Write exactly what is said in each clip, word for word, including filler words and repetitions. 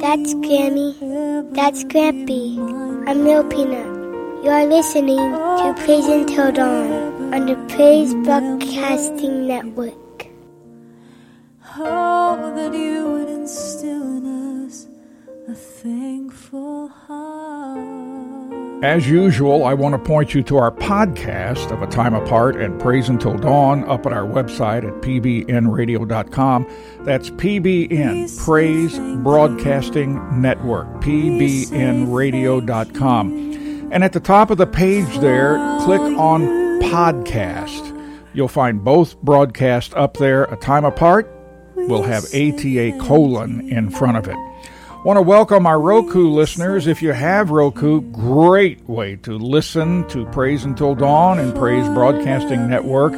That's Grammy. That's Grampy. I'm Lil Peanut. You are listening to Praise Until Dawn on the Praise Broadcasting Network. Oh, that you would instill in us a thankful heart. As usual, I want to point you to our podcast of A Time Apart and Praise Until Dawn up at our website at p b n radio dot com. That's P B N, Praise Broadcasting Network, p b n radio dot com. And at the top of the page there, click on Podcast. You'll find both broadcasts up there. A Time Apart will have A T A colon in front of it. Want to welcome our Roku listeners. If you have Roku, great way to listen to Praise Until Dawn and Praise Broadcasting Network.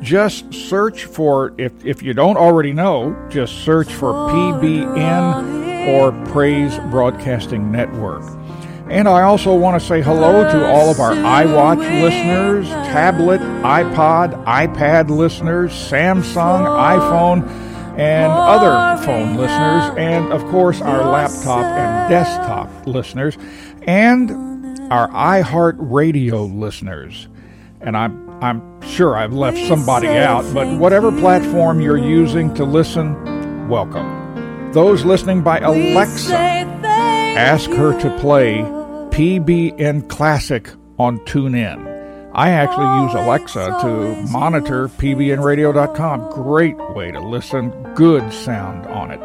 Just search for, if if you don't already know, just search for P B N or Praise Broadcasting Network. And I also want to say hello to all of our iWatch listeners, tablet, iPod, iPad listeners, Samsung, iPhone, and other phone listeners, and of course our laptop and desktop listeners, and our iHeart Radio listeners. And I'm I'm sure I've left somebody out, but whatever platform you're using to listen, welcome. Those listening by Alexa, ask her to play P B N Classic on TuneIn. I actually use Alexa to monitor p b n radio dot com. Great way to listen, good sound on it.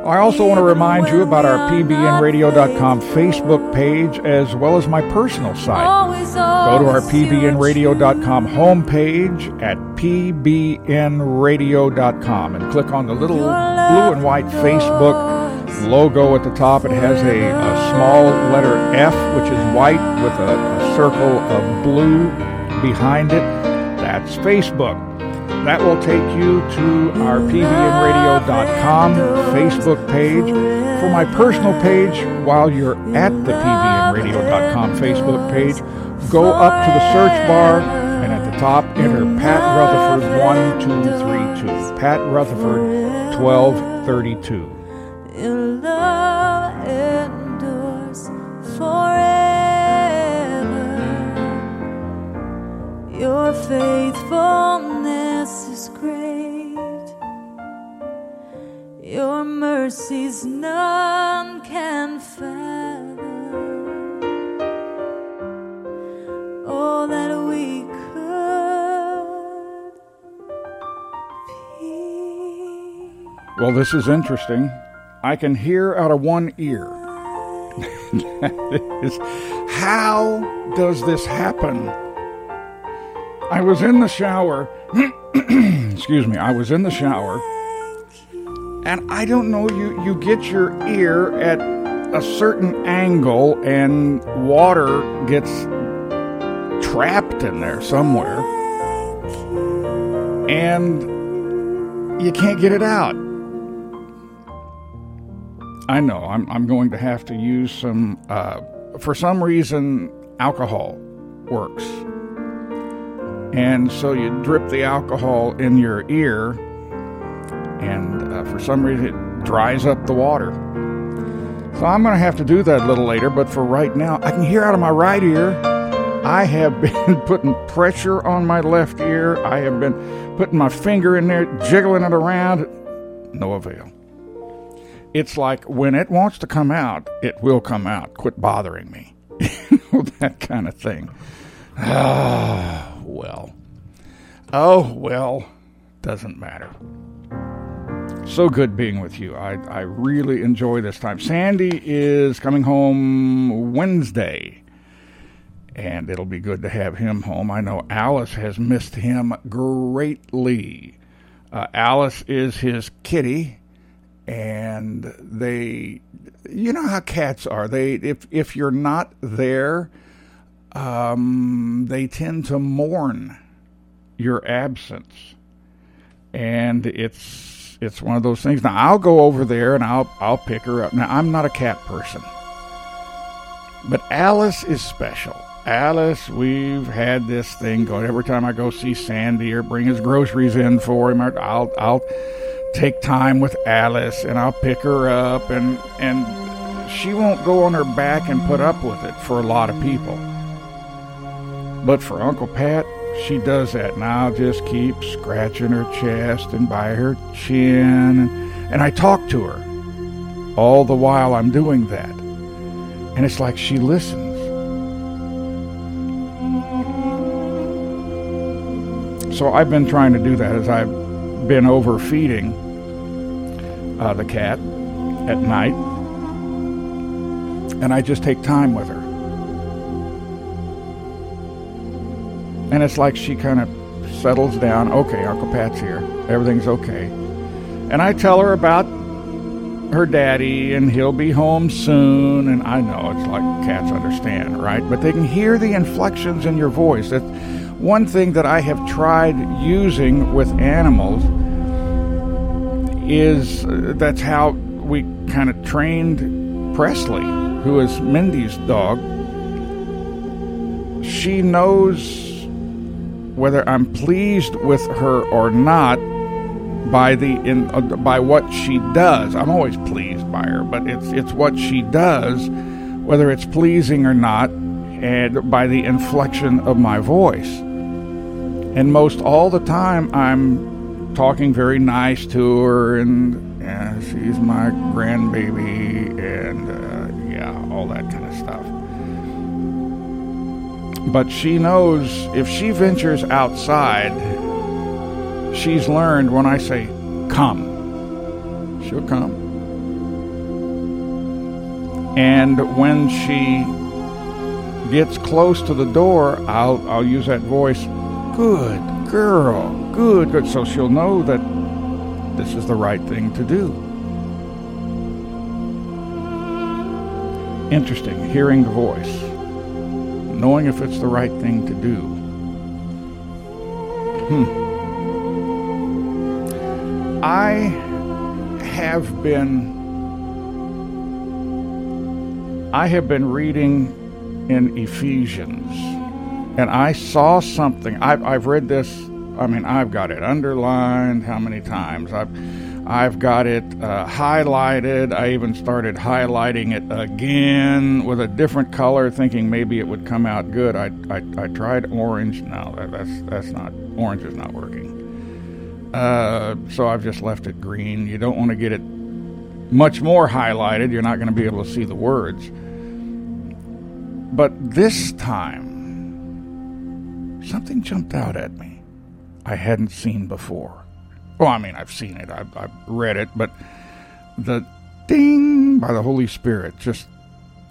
I also want to remind you about our p b n radio dot com Facebook page as well as my personal site. Go to our p b n radio dot com homepage at p b n radio dot com and click on the little blue and white Facebook logo at the top. It has a, a small letter F, which is white, with a, a circle of blue behind it. That's Facebook. That will take you to our p b n radio dot com Facebook page. For my personal page, while you're at the p b n radio dot com Facebook page, go up to the search bar and at the top enter Pat Rutherford one two three two. Pat Rutherford twelve thirty-two. Your faithfulness is great. Your mercies none can fathom. All that we could be. Well, this is interesting. I can hear out of one ear. How does this happen? I was in the shower, excuse me, I was in the shower, and I don't know, you, you get your ear at a certain angle, and water gets trapped in there somewhere, and you can't get it out. I know, I'm, I'm going to have to use some, uh, for some reason, alcohol works. And so you drip the alcohol in your ear, and uh, for some reason it dries up the water. So I'm going to have to do that a little later, but for right now, I can hear out of my right ear. I have been putting pressure on my left ear. I have been putting my finger in there, jiggling it around. No avail. It's like when it wants to come out, it will come out. Quit bothering me. That kind of thing. Ah. Well, oh well, doesn't matter. So good being with you. I, I really enjoy this time. Sandy is coming home Wednesday, and it'll be good to have him home. I know Alice has missed him greatly. Uh, Alice is his kitty, and they, you know how cats are. They, if if you're not there, Um, they tend to mourn your absence, and it's it's one of those things. Now I'll go over there and I'll I'll pick her up. Now I'm not a cat person, but Alice is special. Alice, we've had this thing going. Every time I go see Sandy or bring his groceries in for him, I'll I'll take time with Alice and I'll pick her up, and and she won't go on her back and put up with it for a lot of people. But for Uncle Pat, she does that, and I'll just keep scratching her chest and by her chin, and I talk to her all the while I'm doing that, and it's like she listens. So I've been trying to do that as I've been overfeeding uh, the cat at night, and I just take time with her. And it's like she kind of settles down. Okay, Uncle Pat's here. Everything's okay. And I tell her about her daddy, and he'll be home soon. And I know it's like cats understand, right? But they can hear the inflections in your voice. That's one thing that I have tried using with animals is uh, that's how we kind of trained Presley, who is Mindy's dog. She knows whether I'm pleased with her or not by the in, uh, by what she does. I'm always pleased by her, but it's it's what she does, whether it's pleasing or not, and by the inflection of my voice. And most all the time, I'm talking very nice to her, and yeah, she's my grandbaby, and uh, yeah, all that kind of stuff. But she knows if she ventures outside, she's learned when I say, come, she'll come. And when she gets close to the door, I'll I'll use that voice, good girl, good, good. So she'll know that this is the right thing to do. Interesting, hearing the voice. knowing if it's the right thing to do. Hmm. I have been, I have been reading in Ephesians, and I saw something. I've, I've read this. I mean, I've got it underlined. How many times I've. I've got it uh, highlighted. I even started highlighting it again with a different color, thinking maybe it would come out good. I I, I tried orange. No, that's that's not orange is not working. Uh, so I've just left it green. You don't want to get it much more highlighted. You're not going to be able to see the words. But this time, something jumped out at me I hadn't seen before. Well, I mean, I've seen it. I've, I've read it. But the ding by the Holy Spirit, just,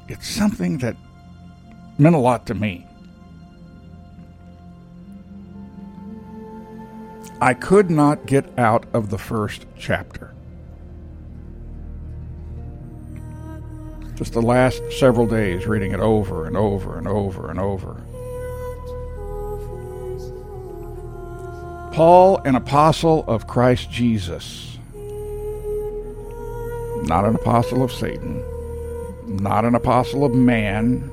it's something that meant a lot to me. I could not get out of the first chapter. Just the last several days, reading it over and over and over and over. Paul, an apostle of Christ Jesus, not an apostle of Satan, not an apostle of man,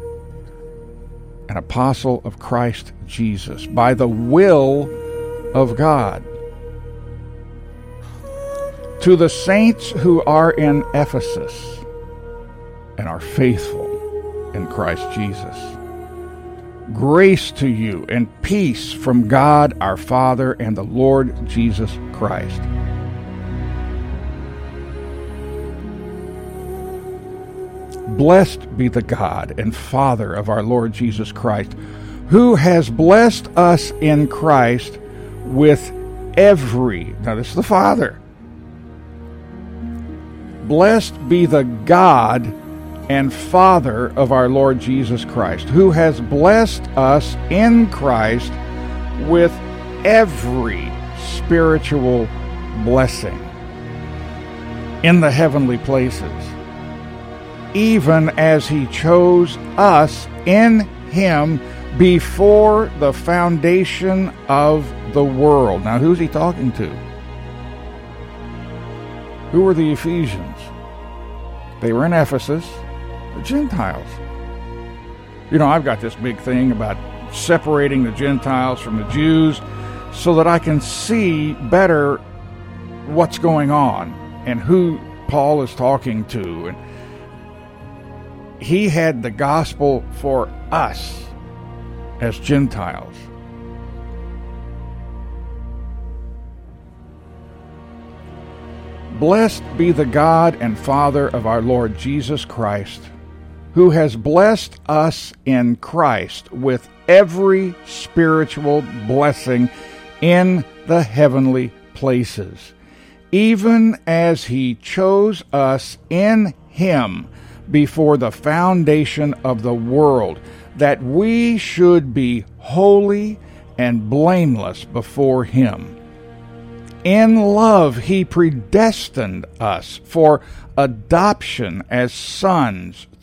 an apostle of Christ Jesus, by the will of God. To the saints who are in Ephesus and are faithful in Christ Jesus. Grace to you and peace from God our Father and the Lord Jesus Christ. Blessed be the God and Father of our Lord Jesus Christ, who has blessed us in Christ with every... Now this is the Father. Blessed be the God and Father of our Lord Jesus Christ, who has blessed us in Christ with every spiritual blessing in the heavenly places, even as he chose us in him before the foundation of the world. Now, who's he talking to? Who are the Ephesians? They were in Ephesus. The Gentiles. You know, I've got this big thing about separating the Gentiles from the Jews so that I can see better what's going on and who Paul is talking to. And he had the gospel for us as Gentiles. Blessed be the God and Father of our Lord Jesus Christ, who has blessed us in Christ with every spiritual blessing in the heavenly places, even as he chose us in him before the foundation of the world, that we should be holy and blameless before him. In love he predestined us for adoption as sons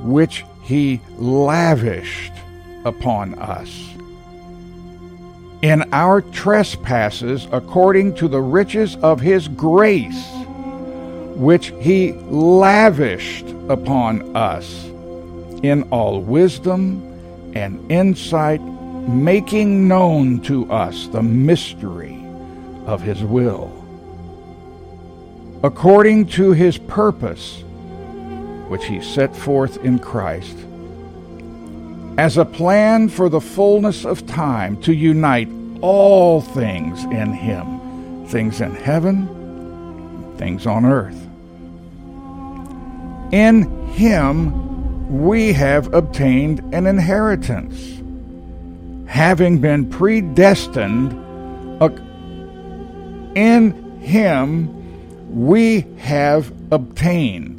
which he lavished upon us. In our trespasses, according to the riches of his grace, which he lavished upon us, in all wisdom and insight, making known to us the mystery of his will, according to his purpose, which he set forth in Christ, as a plan for the fullness of time, to unite all things in him, things in heaven, things on earth. In him we have obtained an inheritance, having been predestined in him, we have obtained.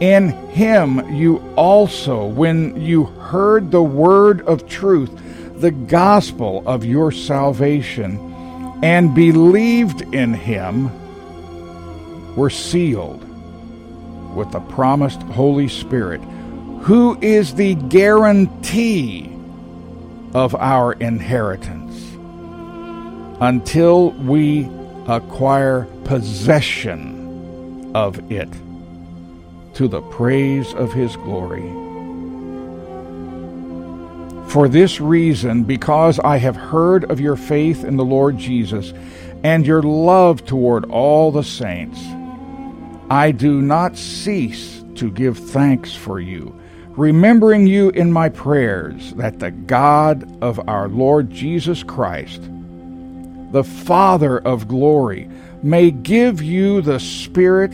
In him you also, when you heard the word of truth, the gospel of your salvation, and believed in him, were sealed with the promised Holy Spirit, who is the guarantee of our inheritance until we acquire possession of it, to the praise of his glory. For this reason, because I have heard of your faith in the Lord Jesus and your love toward all the saints, I do not cease to give thanks for you, remembering you in my prayers, that the God of our Lord Jesus Christ, the Father of glory, may give you the spirit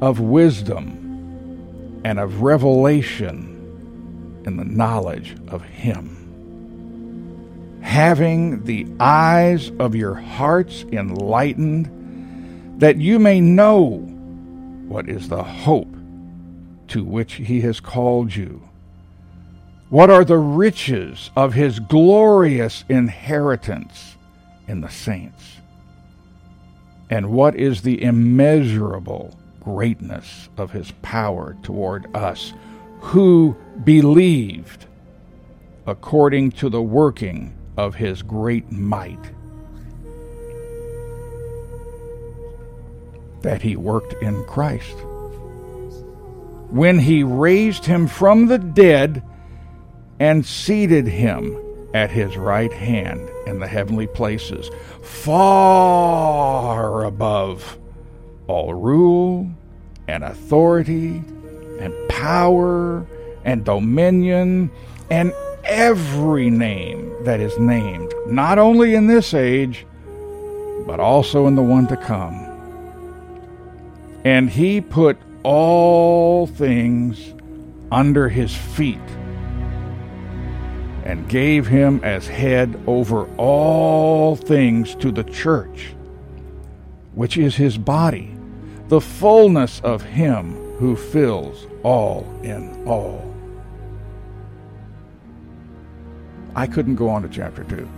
of wisdom and of revelation in the knowledge of him, having the eyes of your hearts enlightened, that you may know what is the hope to which he has called you, what are the riches of his glorious inheritance in the saints, and what is the immeasurable greatness of his power toward us who believed, according to the working of his great might that he worked in Christ, when he raised him from the dead and seated him at his right hand in the heavenly places, far above all rule and authority and power and dominion and every name that is named, not only in this age, but also in the one to come. And he put all things under his feet and gave him as head over all things to the church, which is his body, the fullness of him who fills all in all. I couldn't go on to chapter two.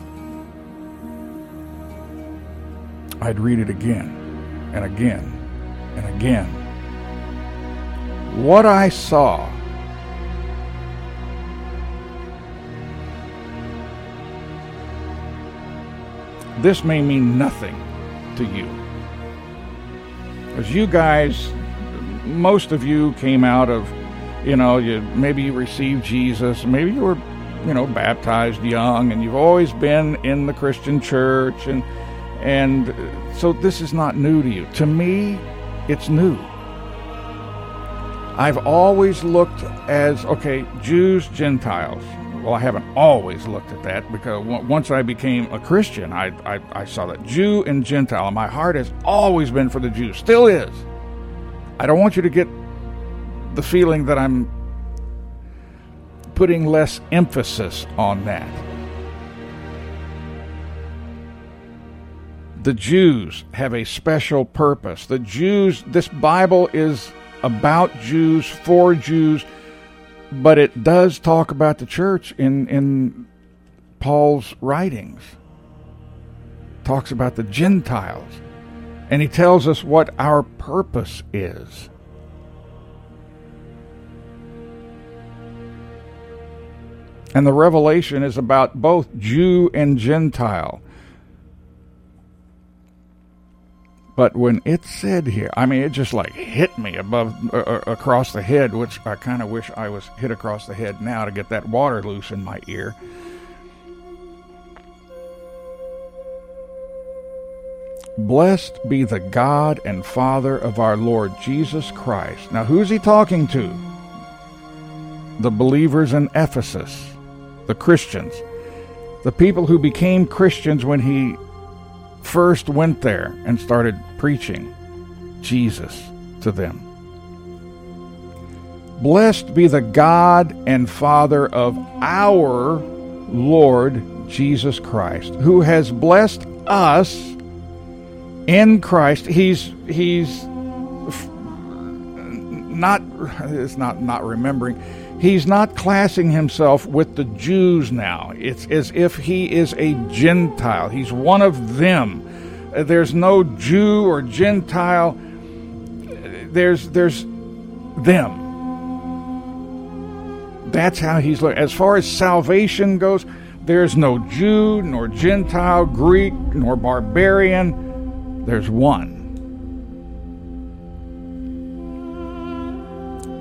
I'd read it again and again and again. What I saw this may mean nothing to you, as you guys, most of you came out of, you know, you maybe you received Jesus, maybe you were, you know, baptized young, and you've always been in the Christian church, and and so this is not new to you. To me, it's new. I've always looked as, okay, Jews, Gentiles. Well, I haven't always looked at that, because once I became a Christian, I, I, I saw that Jew and Gentile, and my heart has always been for the Jews, still is. I don't want you to get the feeling that I'm putting less emphasis on that. The Jews have a special purpose. The Jews, this Bible is about Jews, for Jews, but it does talk about the church in, in Paul's writings. Talks about the Gentiles. And he tells us what our purpose is. And the revelation is about both Jew and Gentile. But when it said here, I mean, it just like hit me above, uh, across the head, which I kind of wish I was hit across the head now to get that water loose in my ear. Blessed be the God and Father of our Lord Jesus Christ. Now, who's he talking to? The believers in Ephesus, the Christians, the people who became Christians when he first went there and started preaching Jesus to them. Blessed be the God and Father of our Lord Jesus Christ, who has blessed us in Christ. He's he's not it's not not remembering. He's not classing himself with the Jews now. It's as if he is a Gentile. He's one of them. There's no Jew or Gentile. There's there's them. That's how he's looking. As far as salvation goes, there's no Jew, nor Gentile, Greek, nor barbarian. There's one.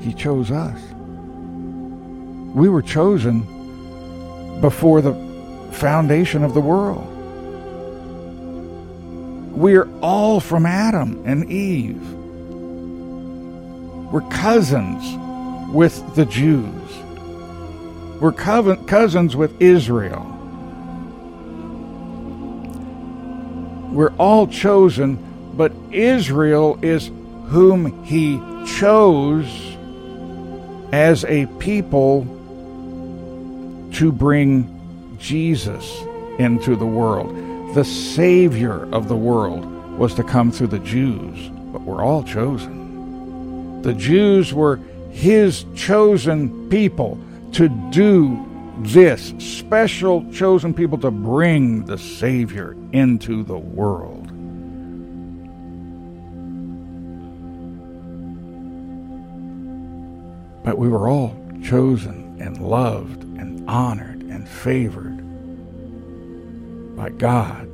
He chose us. We were chosen before the foundation of the world. We are all from Adam and Eve. We're cousins with the Jews. We're cousins with Israel. We're all chosen, but Israel is whom he chose as a people to bring Jesus into the world. The Savior of the world was to come through the Jews, but we're all chosen. The Jews were his chosen people to do this, special chosen people to bring the Savior into the world. But we were all chosen and loved and honored and favored by God.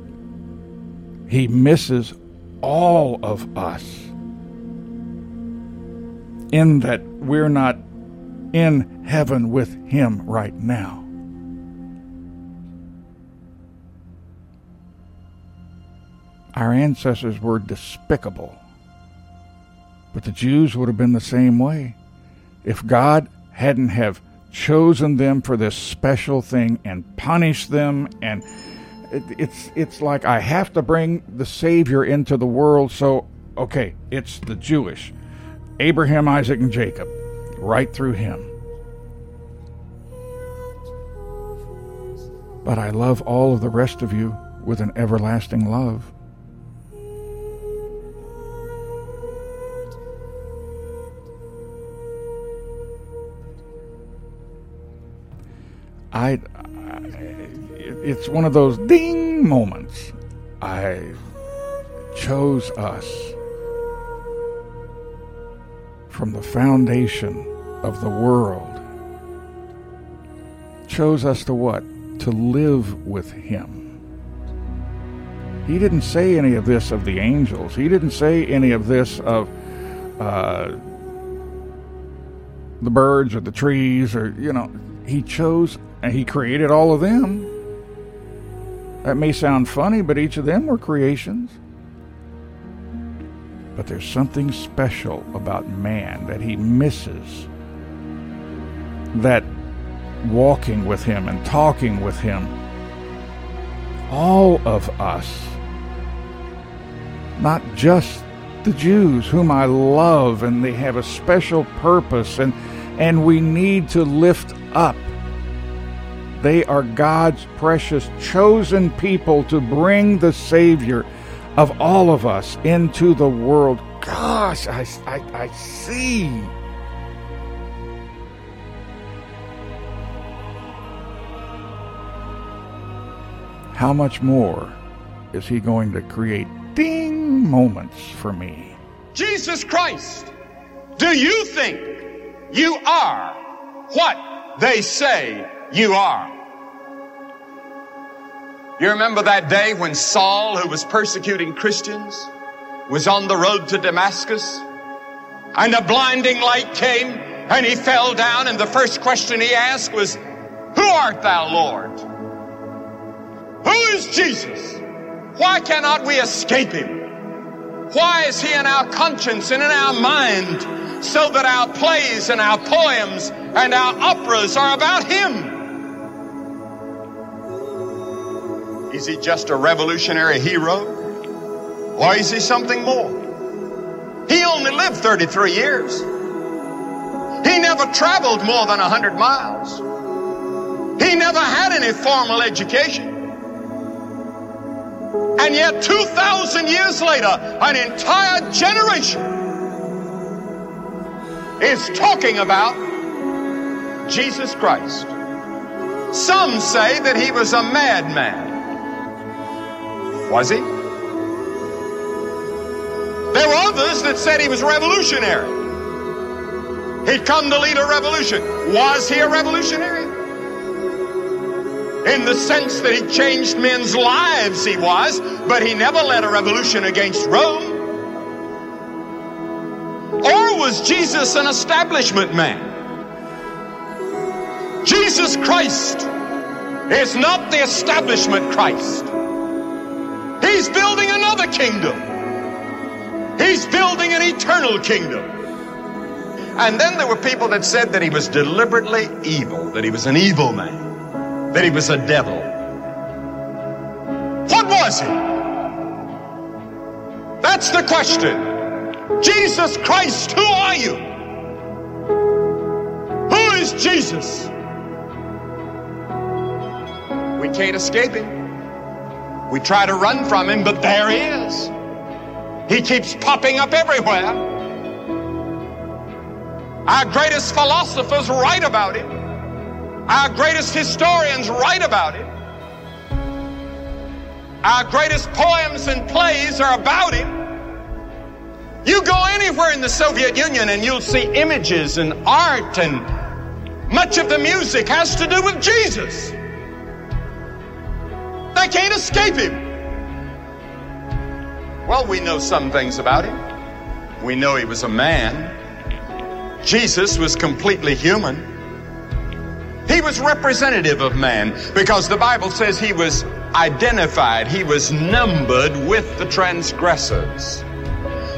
He misses all of us in that we're not in heaven with him right now. Our ancestors were despicable, but the Jews would have been the same way if God hadn't have chosen them for this special thing and punished them. And it's it's like, I have to bring the Savior into the world, so okay, it's the Jewish Abraham, Isaac, and Jacob, right through him. But I love all of the rest of you with an everlasting love. I, I it's one of those ding moments. I chose us from the foundation of the world. Chose us to what? To live with him. He didn't say any of this of the angels. He didn't say any of this of uh, the birds or the trees, or, you know, he chose and he created all of them. That may sound funny, but each of them were creations. But there's something special about man that he misses, that walking with him and talking with him, all of us, not just the Jews whom I love and they have a special purpose, and, and we need to lift up. They are God's precious chosen people to bring the Savior of all of us into the world. Gosh, I, I, I see. How much more is he going to create fleeting moments for me. Jesus Christ, do you think you are what they say you are? You remember that day when Saul, who was persecuting Christians, was on the road to Damascus, and a blinding light came, and he fell down, and the first question he asked was, "Who art thou, Lord? Who is Jesus? Why cannot we escape him? Why is he in our conscience and in our mind, so that our plays and our poems and our operas are about him? Is he just a revolutionary hero, or is he something more? He only lived thirty-three years. He never traveled more than one hundred miles. He never had any formal education. And yet two thousand years later, an entire generation is talking about Jesus Christ. Some say that he was a madman. Was he? There were others that said he was revolutionary. He'd come to lead a revolution. Was he a revolutionary? In the sense that he changed men's lives, he was, but he never led a revolution against Rome. Or was Jesus an establishment man? Jesus Christ is not the establishment Christ. He's building another kingdom. He's building an eternal kingdom. And then there were people that said that he was deliberately evil, that he was an evil man, that he was a devil. What was he? That's the question. Jesus Christ, who are you? Who is Jesus? We can't escape him. We try to run from him, but there he is. He keeps popping up everywhere. Our greatest philosophers write about him. Our greatest historians write about him. Our greatest poems and plays are about him. You go anywhere in the Soviet Union and you'll see images and art, and much of the music has to do with Jesus. They can't escape him. Well, we know some things about him. We know he was a man. Jesus was completely human. He was representative of man, because the Bible says he was identified. He was numbered with the transgressors.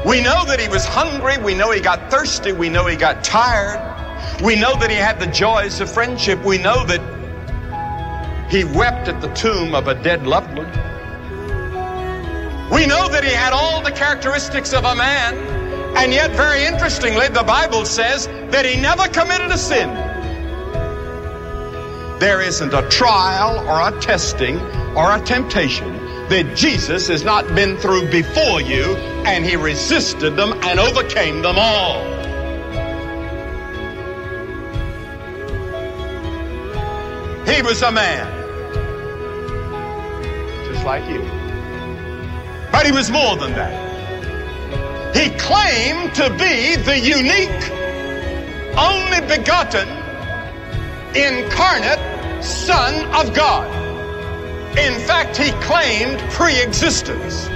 We know that he was hungry. We know he got thirsty. We know he got tired. We know that he had the joys of friendship. We know that he wept at the tomb of a dead loved one. We know that he had all the characteristics of a man, and yet very interestingly, the Bible says that he never committed a sin. There isn't a trial or a testing or a temptation that Jesus has not been through before you, and he resisted them and overcame them all. He was a man, just like you. But he was more than that. He claimed to be the unique, only begotten, incarnate Son of God. In fact, he claimed pre-existence.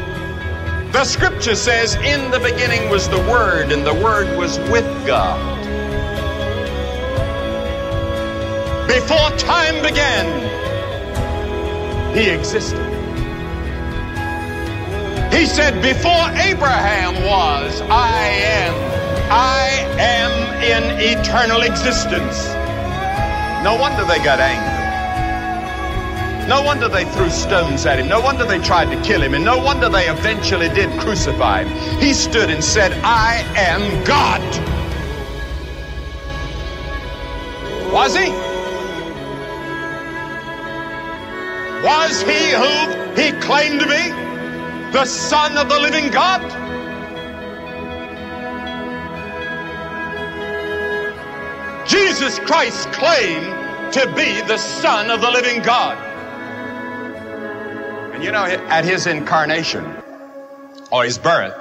The scripture says, in the beginning was the Word, and the Word was with God. Before time began, he existed. He said, before Abraham was, I am. I am in eternal existence. No wonder they got angry. No wonder they threw stones at him. No wonder they tried to kill him. And no wonder they eventually did crucify him. He stood and said, I am God. Was he? Was he who he claimed to be? The Son of the living God? Jesus Christ claimed to be the Son of the living God. And you know, at his incarnation, or his birth.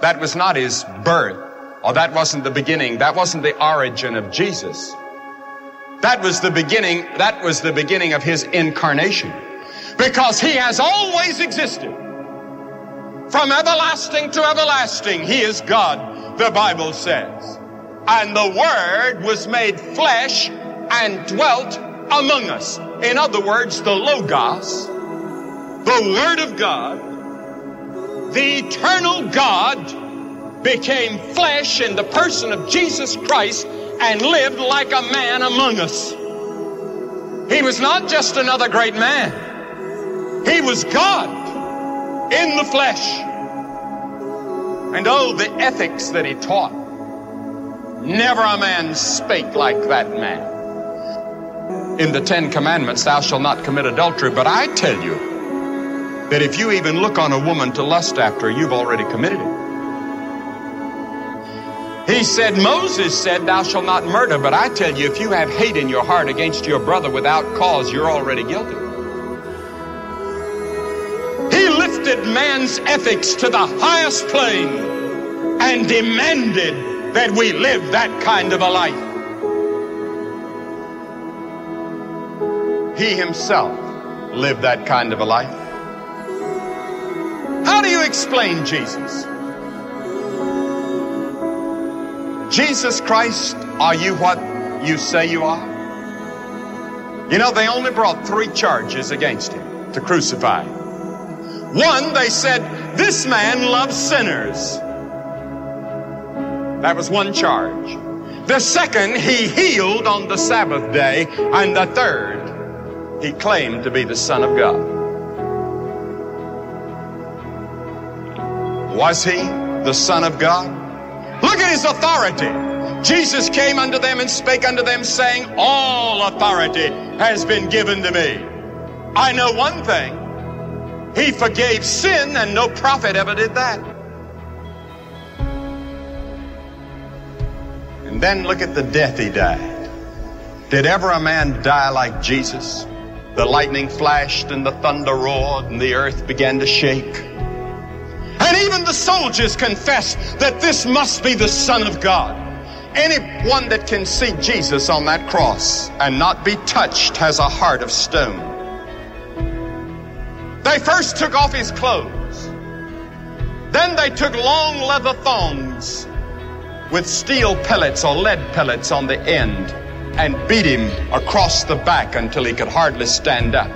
That was not his birth, or that wasn't the beginning. That wasn't the origin of Jesus. That was the beginning. That was the beginning of his incarnation, because he has always existed. From everlasting to everlasting, he is God, the Bible says. And the Word was made flesh and dwelt among us. In other words, the Logos, the Word of God, the eternal God, became flesh in the person of Jesus Christ and lived like a man among us. He was not just another great man. He was God in the flesh. And oh, the ethics that he taught. Never a man spake like that man. In the Ten Commandments, thou shalt not commit adultery. But I tell you that if you even look on a woman to lust after her, you've already committed it. He said, Moses said, thou shalt not murder. But I tell you, if you have hate in your heart against your brother without cause, you're already guilty. Man's ethics to the highest plane and demanded that we live that kind of a life. He himself lived that kind of a life. How do you explain Jesus? Jesus Christ, are you what you say you are? You know, they only brought three charges against him to crucify him. One, they said, this man loves sinners. That was one charge. The second, he healed on the Sabbath day. And the third, he claimed to be the Son of God. Was he the Son of God? Look at his authority. Jesus came unto them and spake unto them, saying, all authority has been given to me. I know one thing. He forgave sin, and no prophet ever did that. And then look at the death he died. Did ever a man die like Jesus? The lightning flashed, and the thunder roared, and the earth began to shake. And even the soldiers confessed that this must be the Son of God. Anyone that can see Jesus on that cross and not be touched has a heart of stone. They first took off his clothes. Then they took long leather thongs with steel pellets or lead pellets on the end and beat him across the back until he could hardly stand up.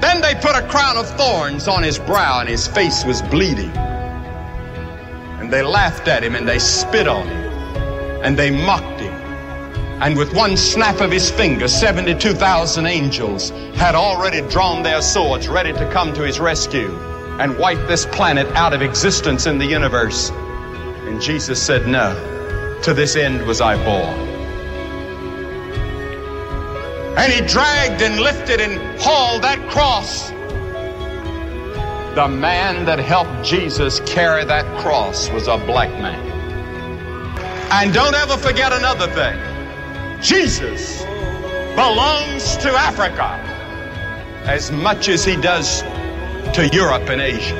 Then they put a crown of thorns on his brow and his face was bleeding. And they laughed at him and they spit on him and they mocked him. And with one snap of his finger, seventy-two thousand angels had already drawn their swords, ready to come to his rescue and wipe this planet out of existence in the universe. And Jesus said, no, to this end was I born. And he dragged and lifted and hauled that cross. The man that helped Jesus carry that cross was a black man. And don't ever forget another thing. Jesus belongs to Africa as much as he does to Europe and Asia.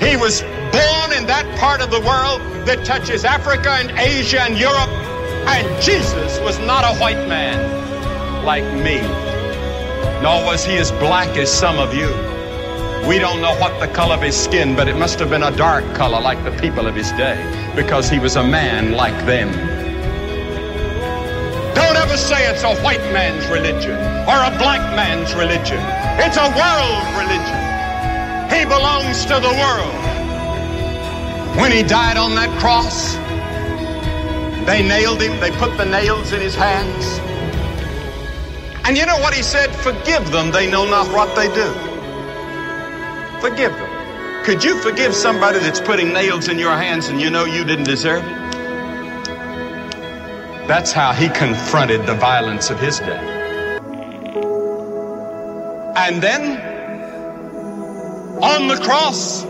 He was born in that part of the world that touches Africa and Asia and Europe, and Jesus was not a white man like me, nor was he as black as some of you. We don't know what the color of his skin, but it must have been a dark color like the people of his day, because he was a man like them. Say it's a white man's religion or a black man's religion. It's a world religion. He belongs to the world. When he died on that cross, they nailed him. They put the nails in his hands. And you know what he said? Forgive them. They know not what they do. Forgive them. Could you forgive somebody that's putting nails in your hands and you know you didn't deserve it? That's how he confronted the violence of his death. And then, on the cross,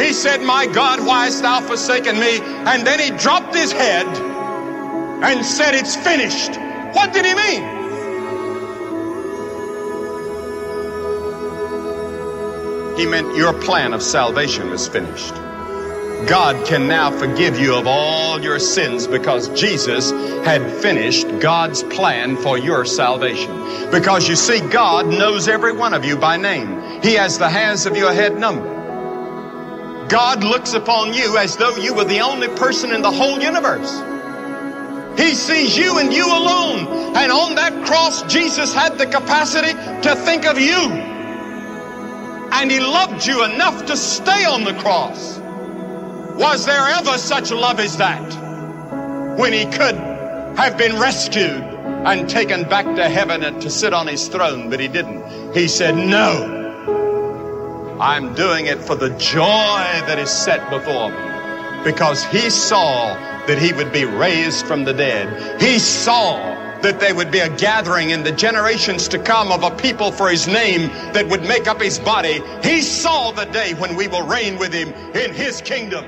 he said, my God, why hast thou forsaken me? And then he dropped his head and said, it's finished. What did he mean? He meant your plan of salvation was finished. God can now forgive you of all your sins because Jesus had finished God's plan for your salvation. Because you see, God knows every one of you by name. He has the hairs of your head numbered. God looks upon you as though you were the only person in the whole universe. He sees you and you alone. And on that cross, Jesus had the capacity to think of you. And he loved you enough to stay on the cross. Was there ever such love as that? When he could have been rescued and taken back to heaven and to sit on his throne, but he didn't. He said, no, I'm doing it for the joy that is set before me. Because he saw that he would be raised from the dead. He saw that there would be a gathering in the generations to come of a people for his name that would make up his body. He saw the day when we will reign with him in his kingdom.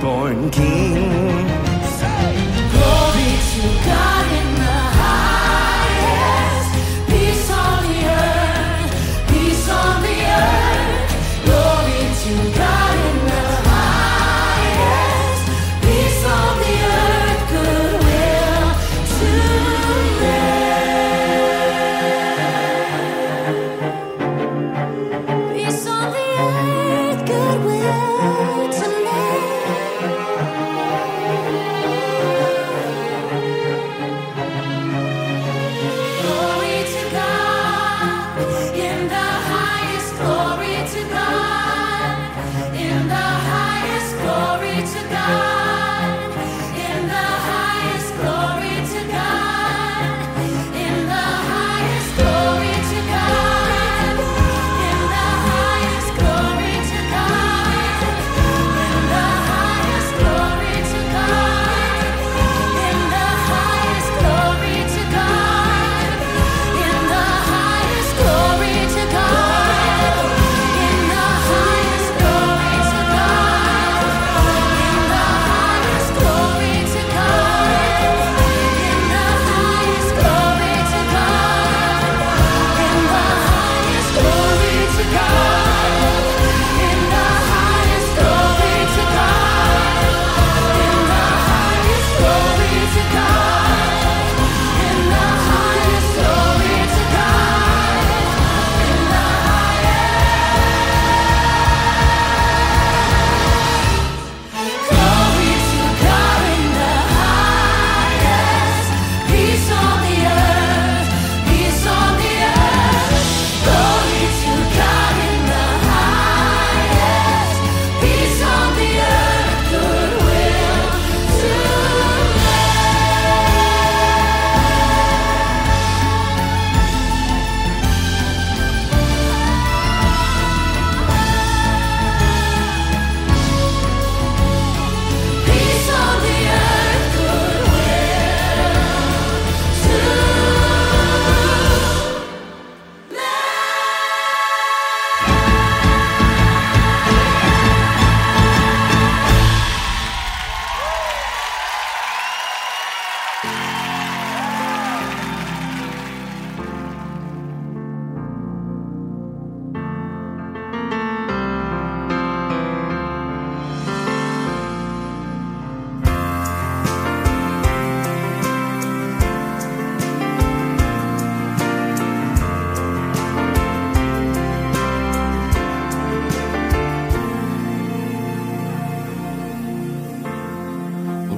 Glory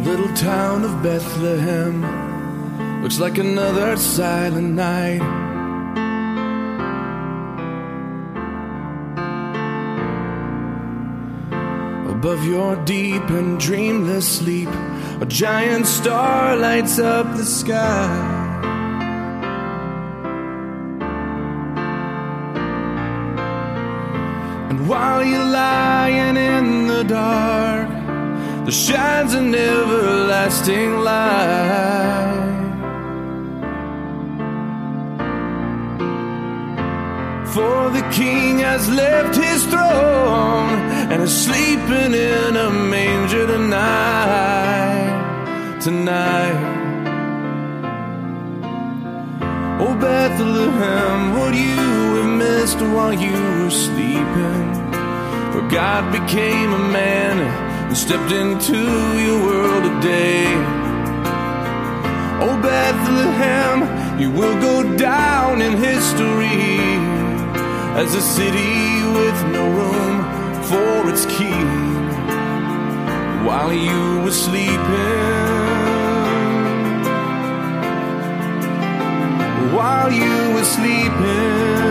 little town of Bethlehem looks like another silent night. Above your deep and dreamless sleep, a giant star lights up the sky. And while you're lying in the dark, there shines an everlasting light. For the King has left his throne and is sleeping in a manger tonight, tonight. Oh Bethlehem, would you while you were sleeping, for God became a man and stepped into your world today. Oh Bethlehem, you will go down in history as a city with no room for its king. While you were sleeping, while you were sleeping.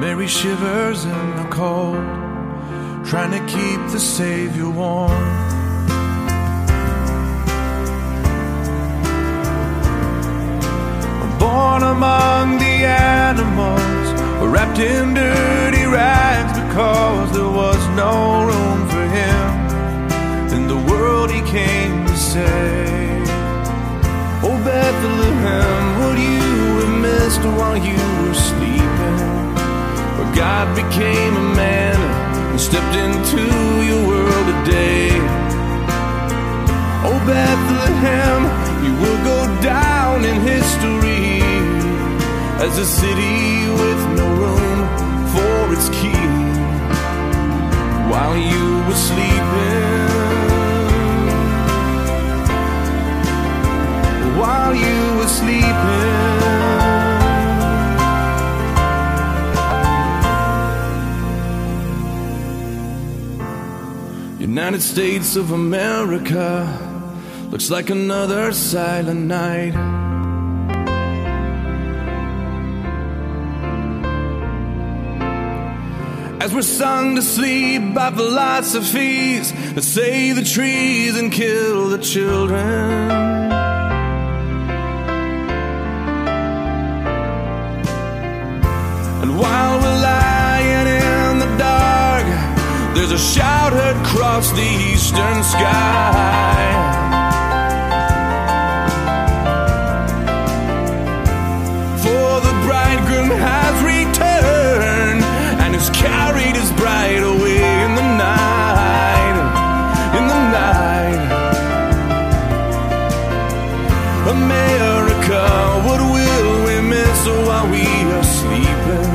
Mary shivers in the cold, trying to keep the Savior warm. Born among the animals, wrapped in dirty rags because there was no room for him in the world he came to save. Oh Bethlehem, would you have missed while you were sleeping? God became a man and stepped into your world today. Oh Bethlehem, you will go down in history as a city with no room for its king. While you were sleeping, while you were sleeping. United States of America looks like another silent night. As we're sung to sleep by philosophies that save the trees and kill the children. And while we're lying in the dark, there's a shout heard across the eastern sky. For the bridegroom has returned and has carried his bride away in the night, in the night. America, what will we miss while we are sleeping?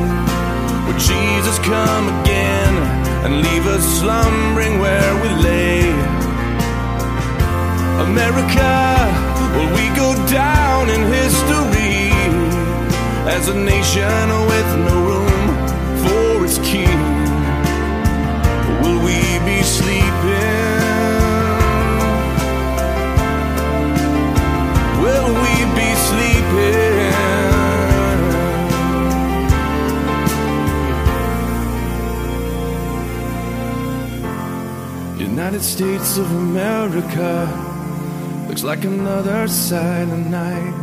Will Jesus come again and leave us slumbering where we lay? America, will we go down in history as a nation with no room for its king? Or will we be sleeping? Will we be sleeping? United States of America looks like another silent night.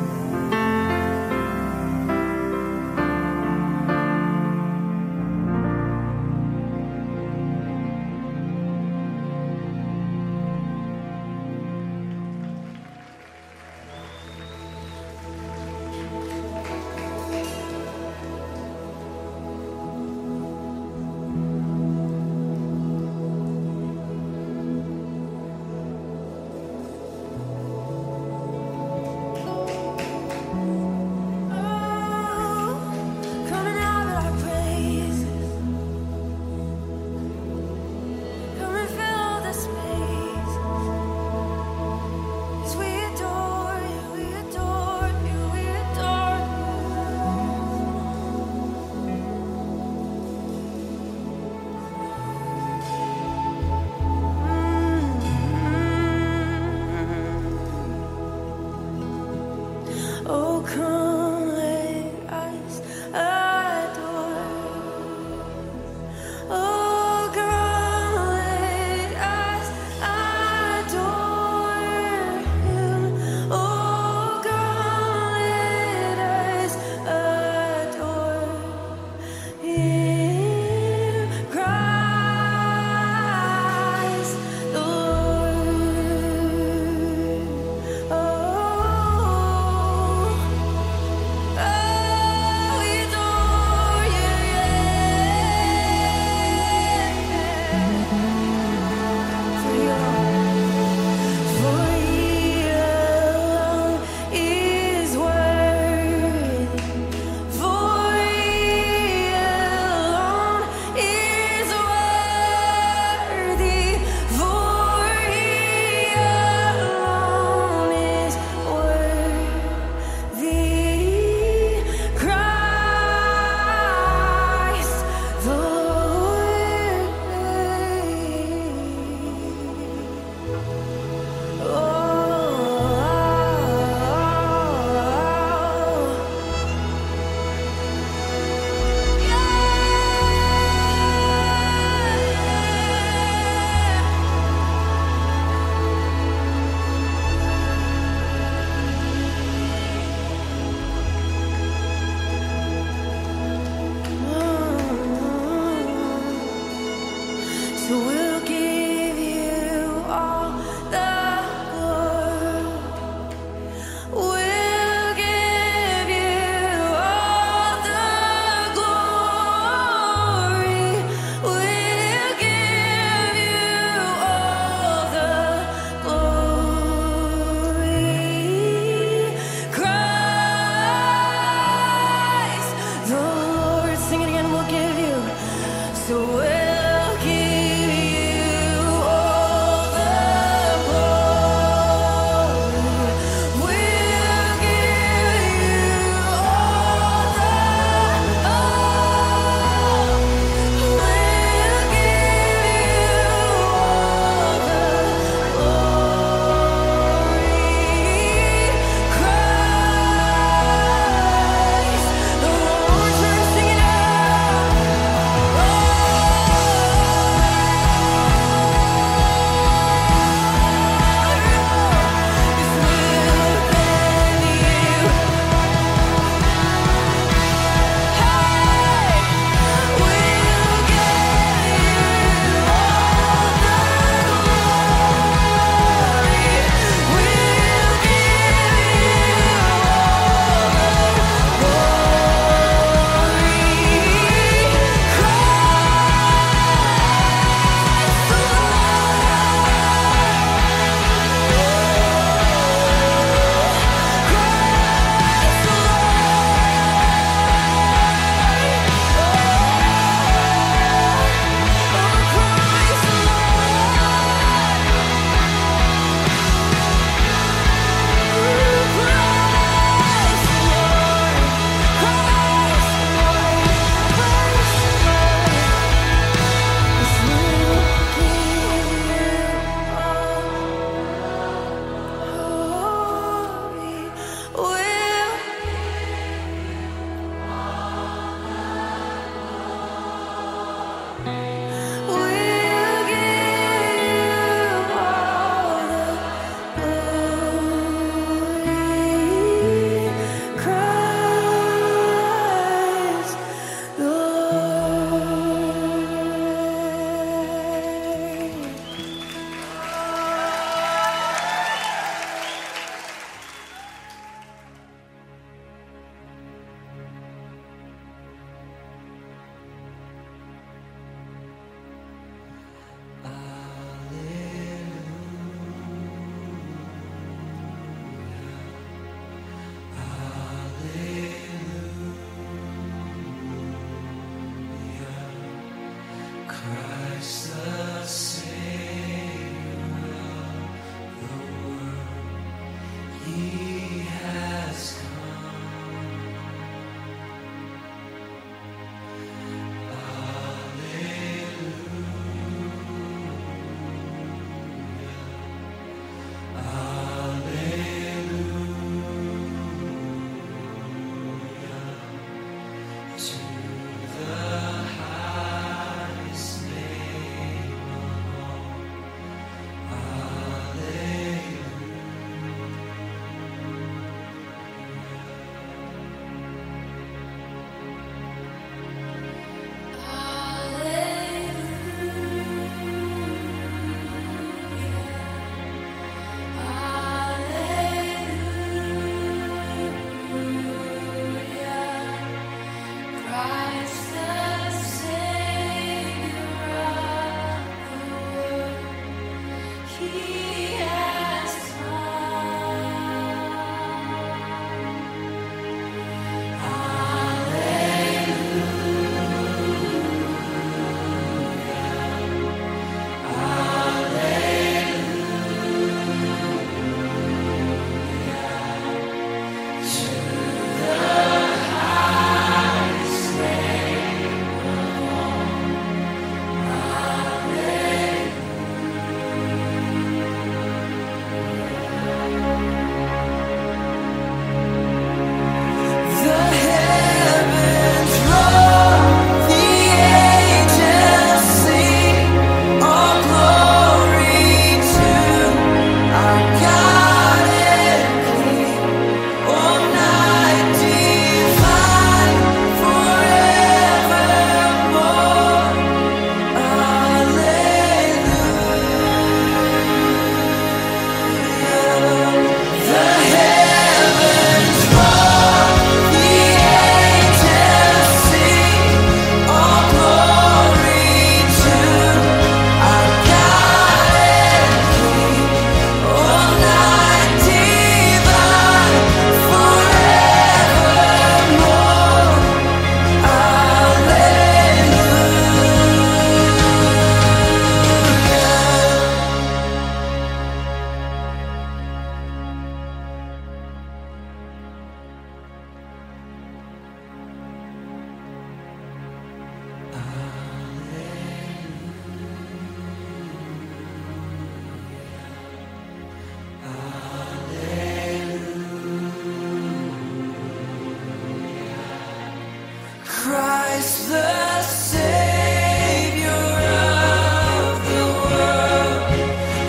Christ the Savior of the world,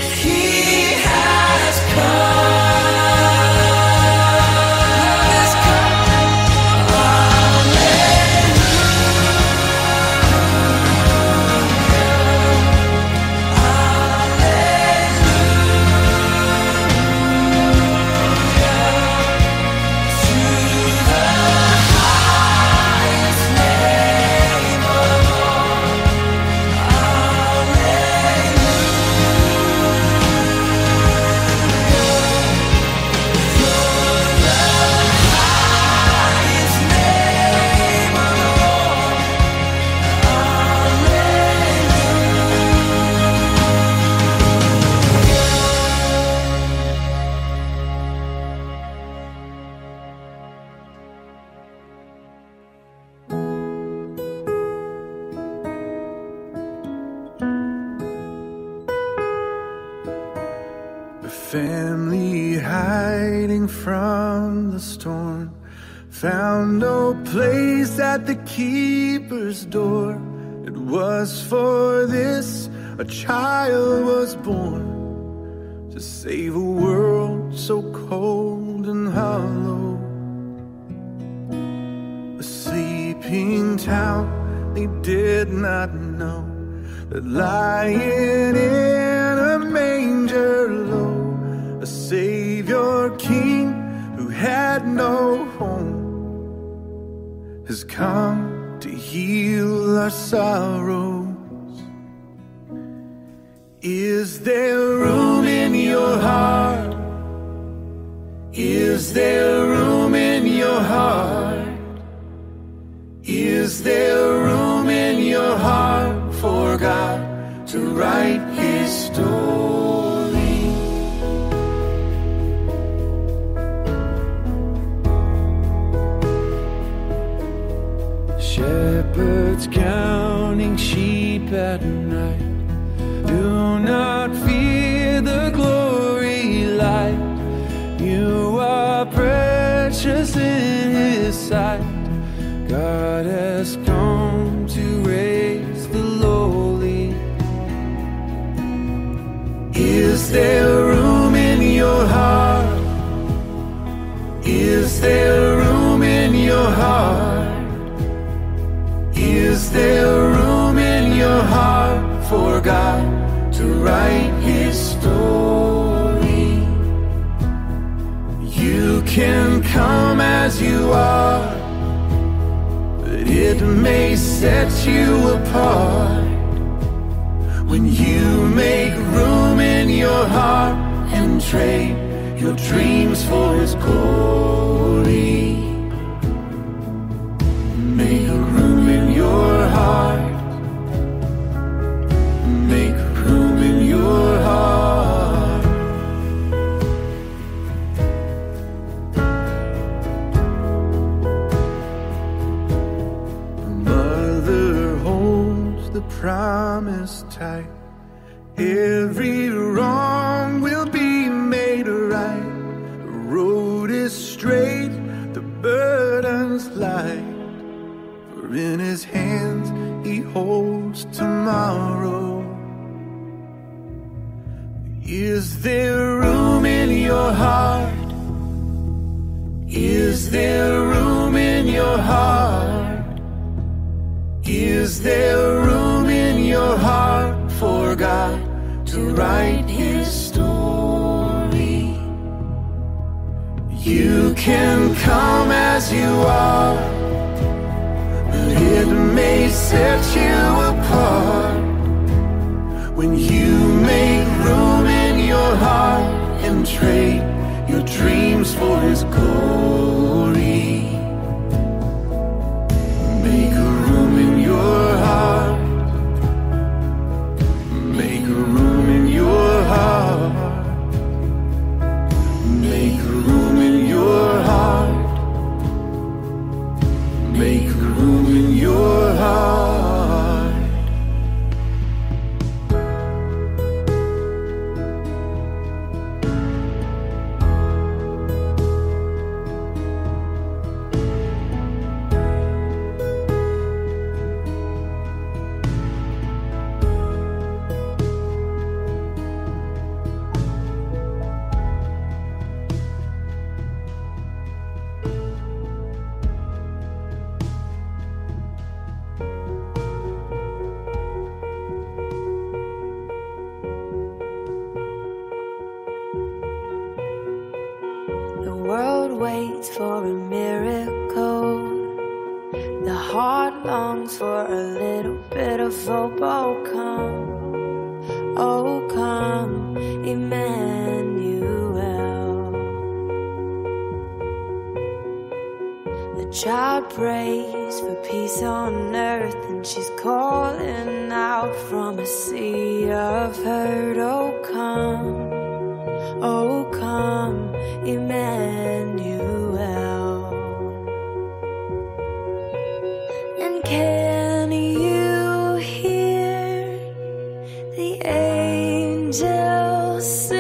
He has found no place at the keeper's door. It was for this a child was born, to save a world so cold and hollow. A sleeping town they did not know, that lying in a manger low, a Savior King who had no home has come to heal our sorrows. Is there room in your heart? Is there room in your heart? Is there room in your heart for God to write His story? Shepherds counting sheep at night, do not fear the glory light. You are precious in His sight. God has come to raise the lowly. Is there room in your heart? Is there room in your heart? Is there room in your heart for God to write His story? You can come as you are, but it may set you apart when you make room in your heart and trade your dreams for His glory. Make room in your heart. Make room in your heart. The mother holds the promise tight. Every wrong will be made right. The road is straight, the burden's light. In His hands He holds tomorrow. Is there room in your heart? Is there room in your heart? Is there room in your heart for God to write His story? You can come as you are, it may set you apart when you make room in your heart and trade your dreams for His glory. Make a room in your heart. Make a room in your heart. Make a room in your heart. Make room in your heart. miracle. The heart longs for a little bit of hope. Oh, come, oh, come, Emmanuel. The child prays for peace on earth, and she's calling out from a sea of hurt. Oh, come, oh, come, Emmanuel. And can you hear the angels sing?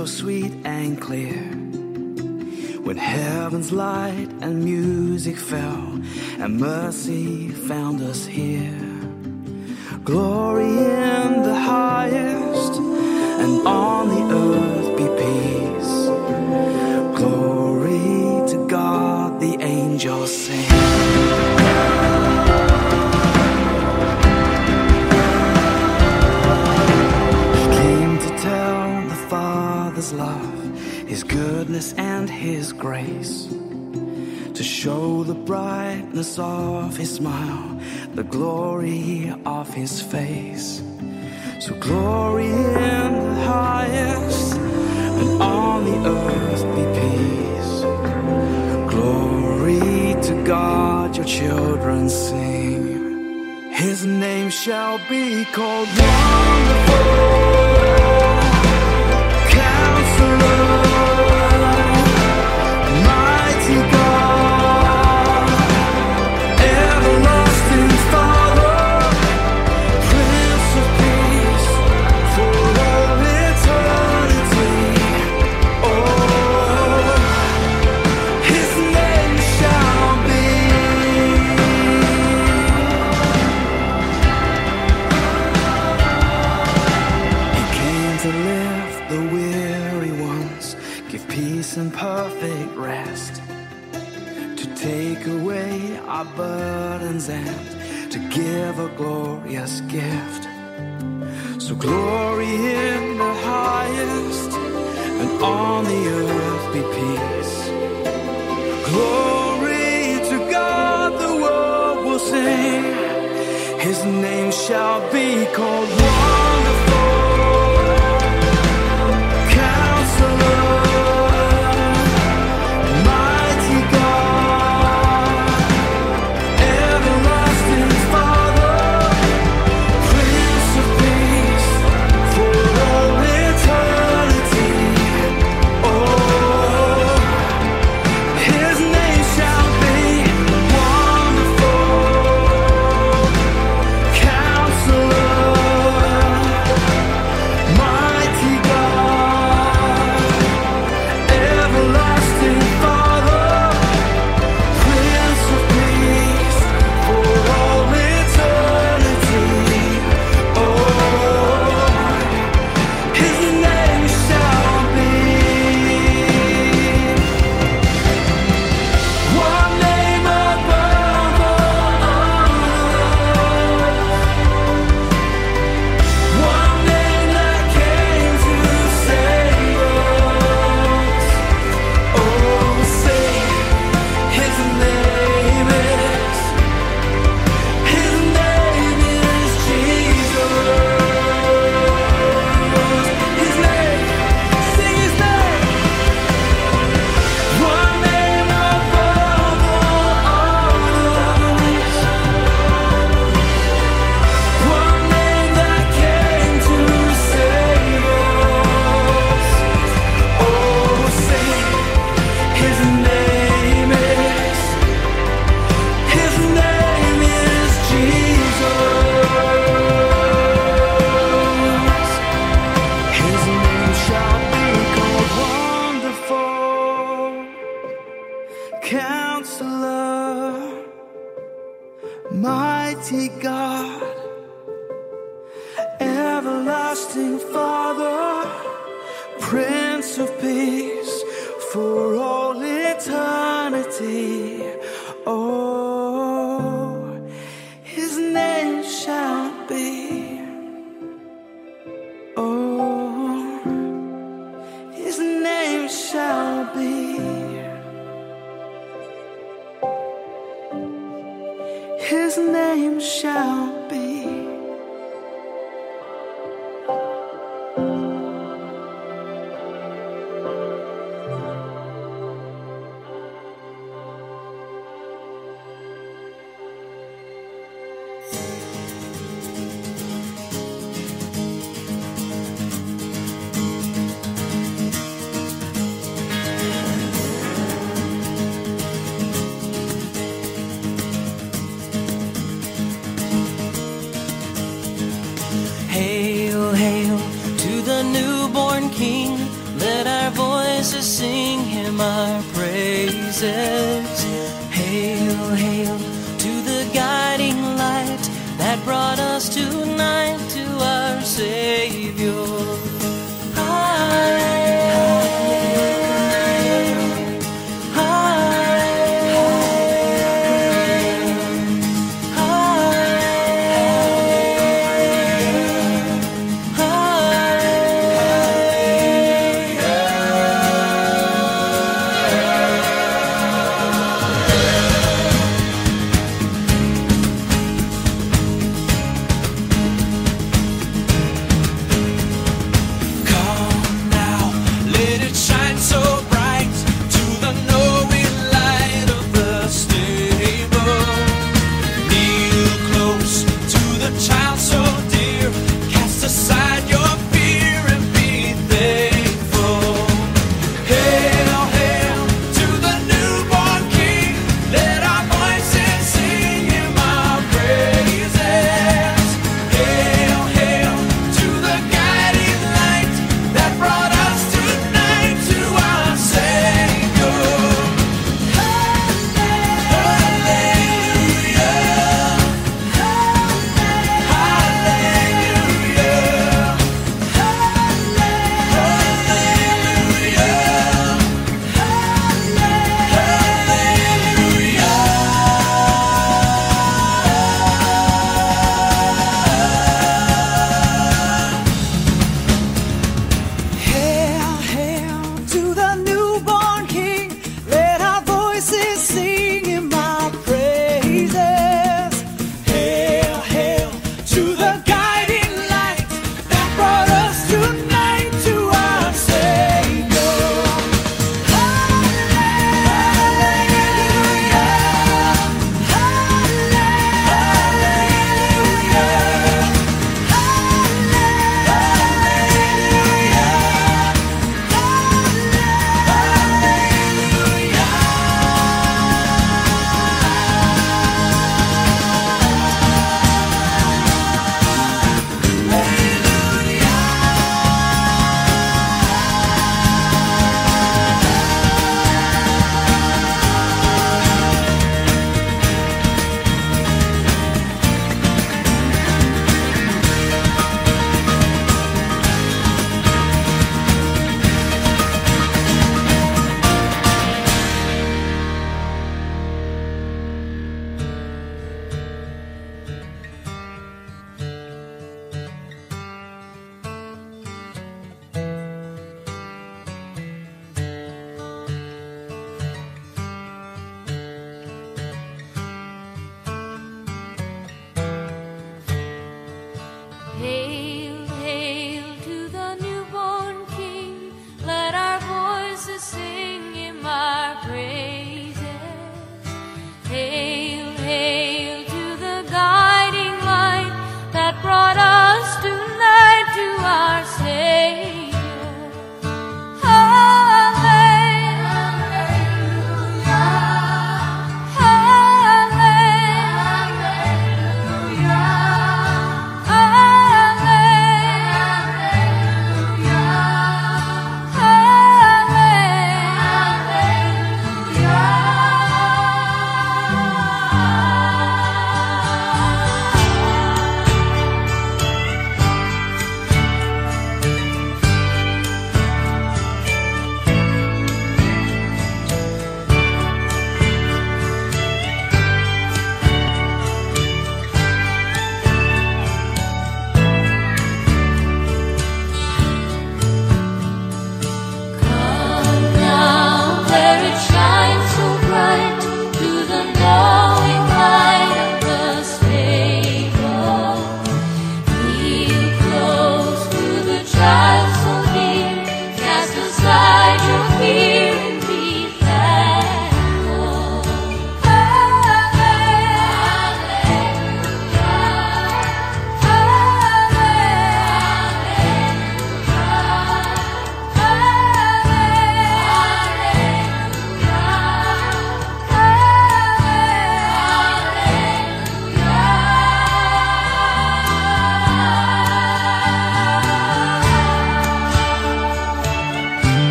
So sweet and clear, when heaven's light and music fell and mercy found us here. Glory in the highest, and on the earth be peace. Glory to God, the angels sing. Love, his goodness and his grace, to show the brightness of his smile, the glory of his face. So glory in the highest, and on the earth be peace. Glory to God, your children sing. His name shall be called Wonderful, Counselor, Mighty God. And perfect rest, to take away our burdens and to give a glorious gift. So glory in the highest, and on the earth be peace. Glory to God, the world will sing. His name shall be called Wonderful Counselor,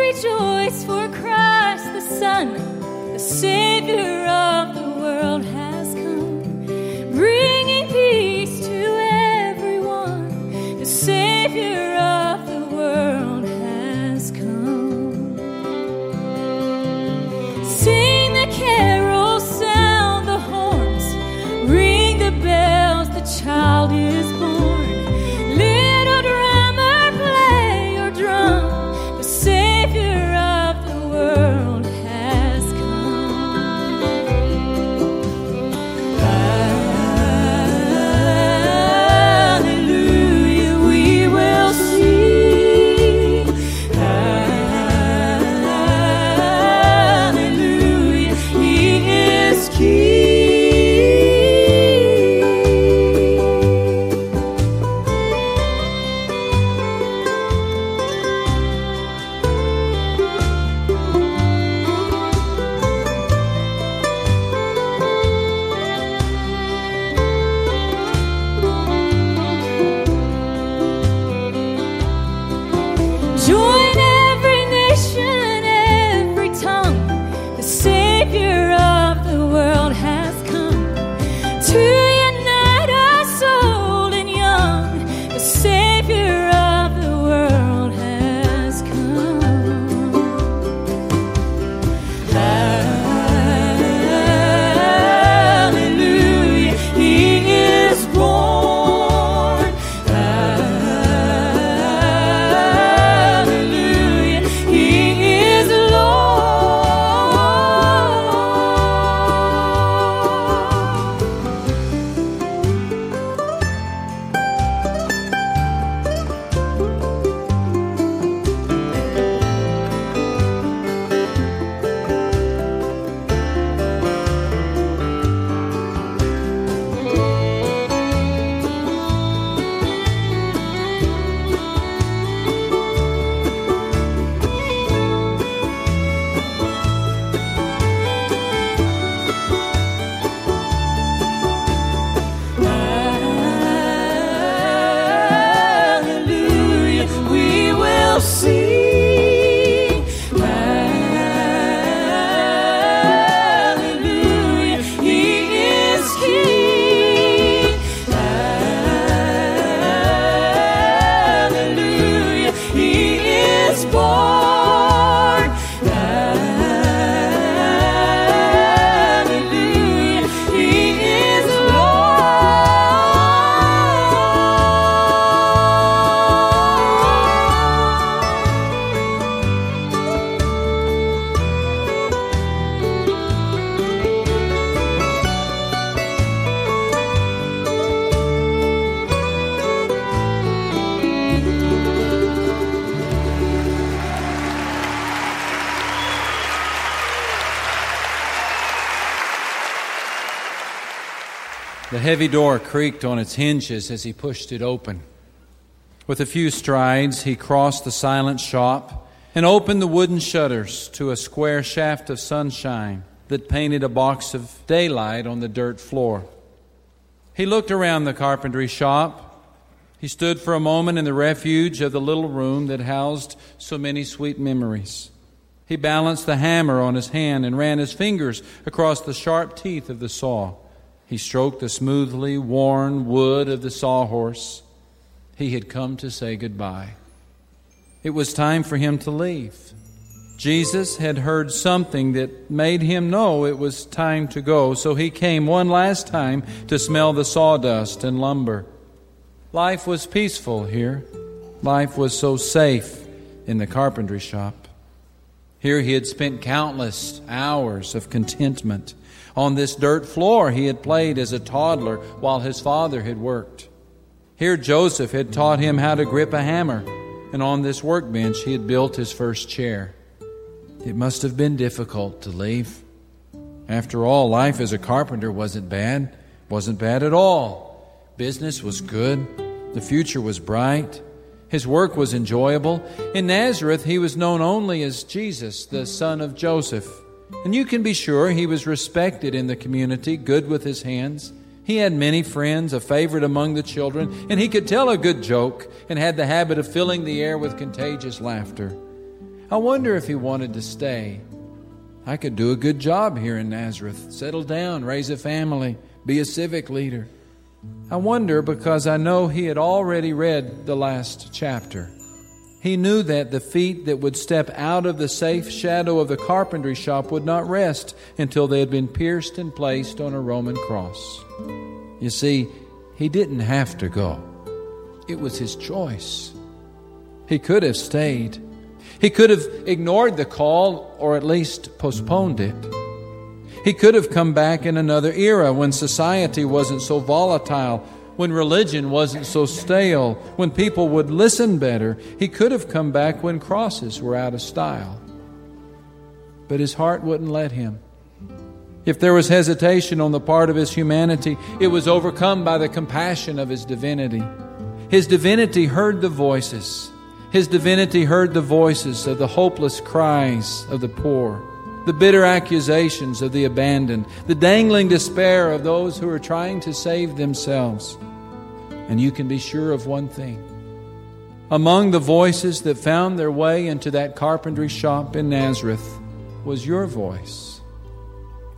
rejoice, for Christ the Son, the Savior of the world, has come, bringing peace to everyone. The Savior of the world has come. Sing the carols, sound the horns, ring the bells, the child is born. The heavy door creaked on its hinges as he pushed it open. With a few strides, he crossed the silent shop and opened the wooden shutters to a square shaft of sunshine that painted a box of daylight on the dirt floor. He looked around the carpentry shop. He stood for a moment in the refuge of the little room that housed so many sweet memories. He balanced the hammer on his hand and ran his fingers across the sharp teeth of the saw. He stroked the smoothly worn wood of the sawhorse. He had come to say goodbye. It was time for him to leave. Jesus had heard something that made him know it was time to go, so he came one last time to smell the sawdust and lumber. Life was peaceful here. Life was so safe in the carpentry shop. Here he had spent countless hours of contentment. On this dirt floor he had played as a toddler while his father had worked. Here Joseph had taught him how to grip a hammer, and on this workbench he had built his first chair. It must have been difficult to leave. After all, life as a carpenter wasn't bad, wasn't bad at all. Business was good, the future was bright, his work was enjoyable. In Nazareth he was known only as Jesus, the son of Joseph. And you can be sure he was respected in the community, good with his hands. He had many friends, a favorite among the children, and he could tell a good joke and had the habit of filling the air with contagious laughter. I wonder if he wanted to stay. I could do a good job here in Nazareth, settle down, raise a family, be a civic leader. I wonder because I know he had already read the last chapter. He knew that the feet that would step out of the safe shadow of the carpentry shop would not rest until they had been pierced and placed on a Roman cross. You see, he didn't have to go. It was his choice. He could have stayed. He could have ignored the call or at least postponed it. He could have come back in another era when society wasn't so volatile, when religion wasn't so stale, when people would listen better. He could have come back when crosses were out of style. But his heart wouldn't let him. If there was hesitation on the part of his humanity, it was overcome by the compassion of his divinity. His divinity heard the voices. His divinity heard the voices of the hopeless cries of the poor, the bitter accusations of the abandoned, the dangling despair of those who are trying to save themselves. And you can be sure of one thing. Among the voices that found their way into that carpentry shop in Nazareth was your voice.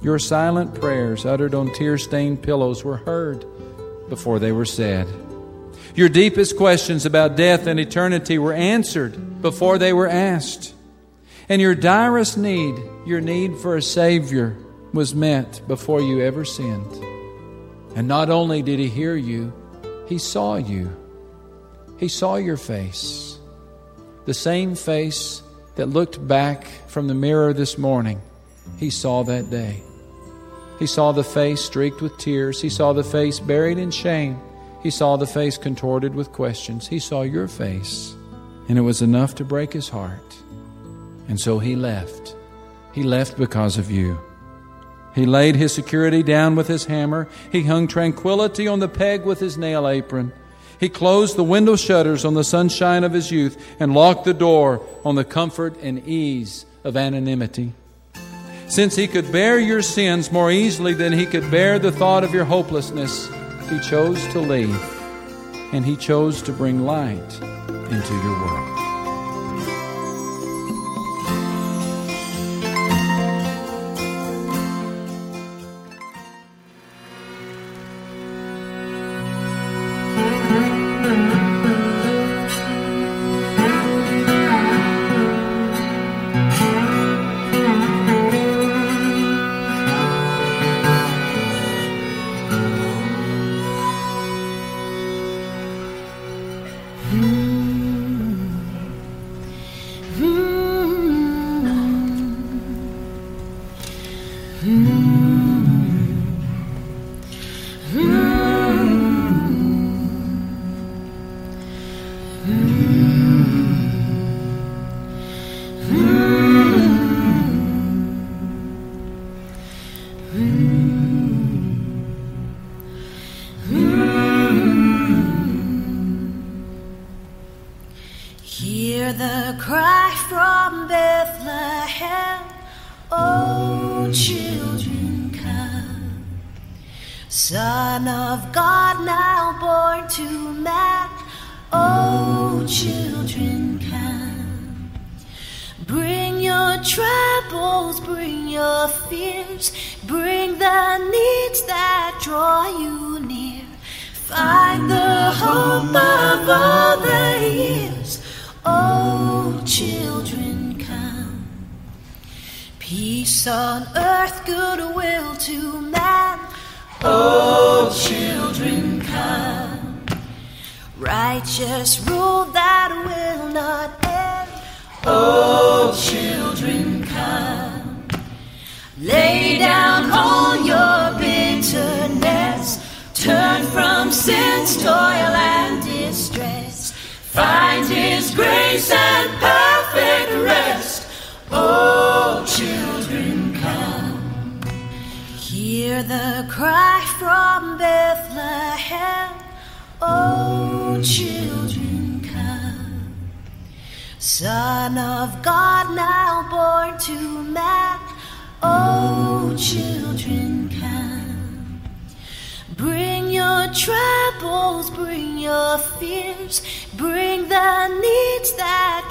Your silent prayers uttered on tear-stained pillows were heard before they were said. Your deepest questions about death and eternity were answered before they were asked. And your direst need, your need for a Savior, was met before you ever sinned. And not only did He hear you, He saw you. He saw your face. The same face that looked back from the mirror this morning, He saw that day. He saw the face streaked with tears. He saw the face buried in shame. He saw the face contorted with questions. He saw your face, and it was enough to break his heart. And so he left. He left because of you. He laid his security down with his hammer. He hung tranquility on the peg with his nail apron. He closed the window shutters on the sunshine of his youth and locked the door on the comfort and ease of anonymity. Since he could bear your sins more easily than he could bear the thought of your hopelessness, He chose to leave, and He chose to bring light into your world. Bring the needs that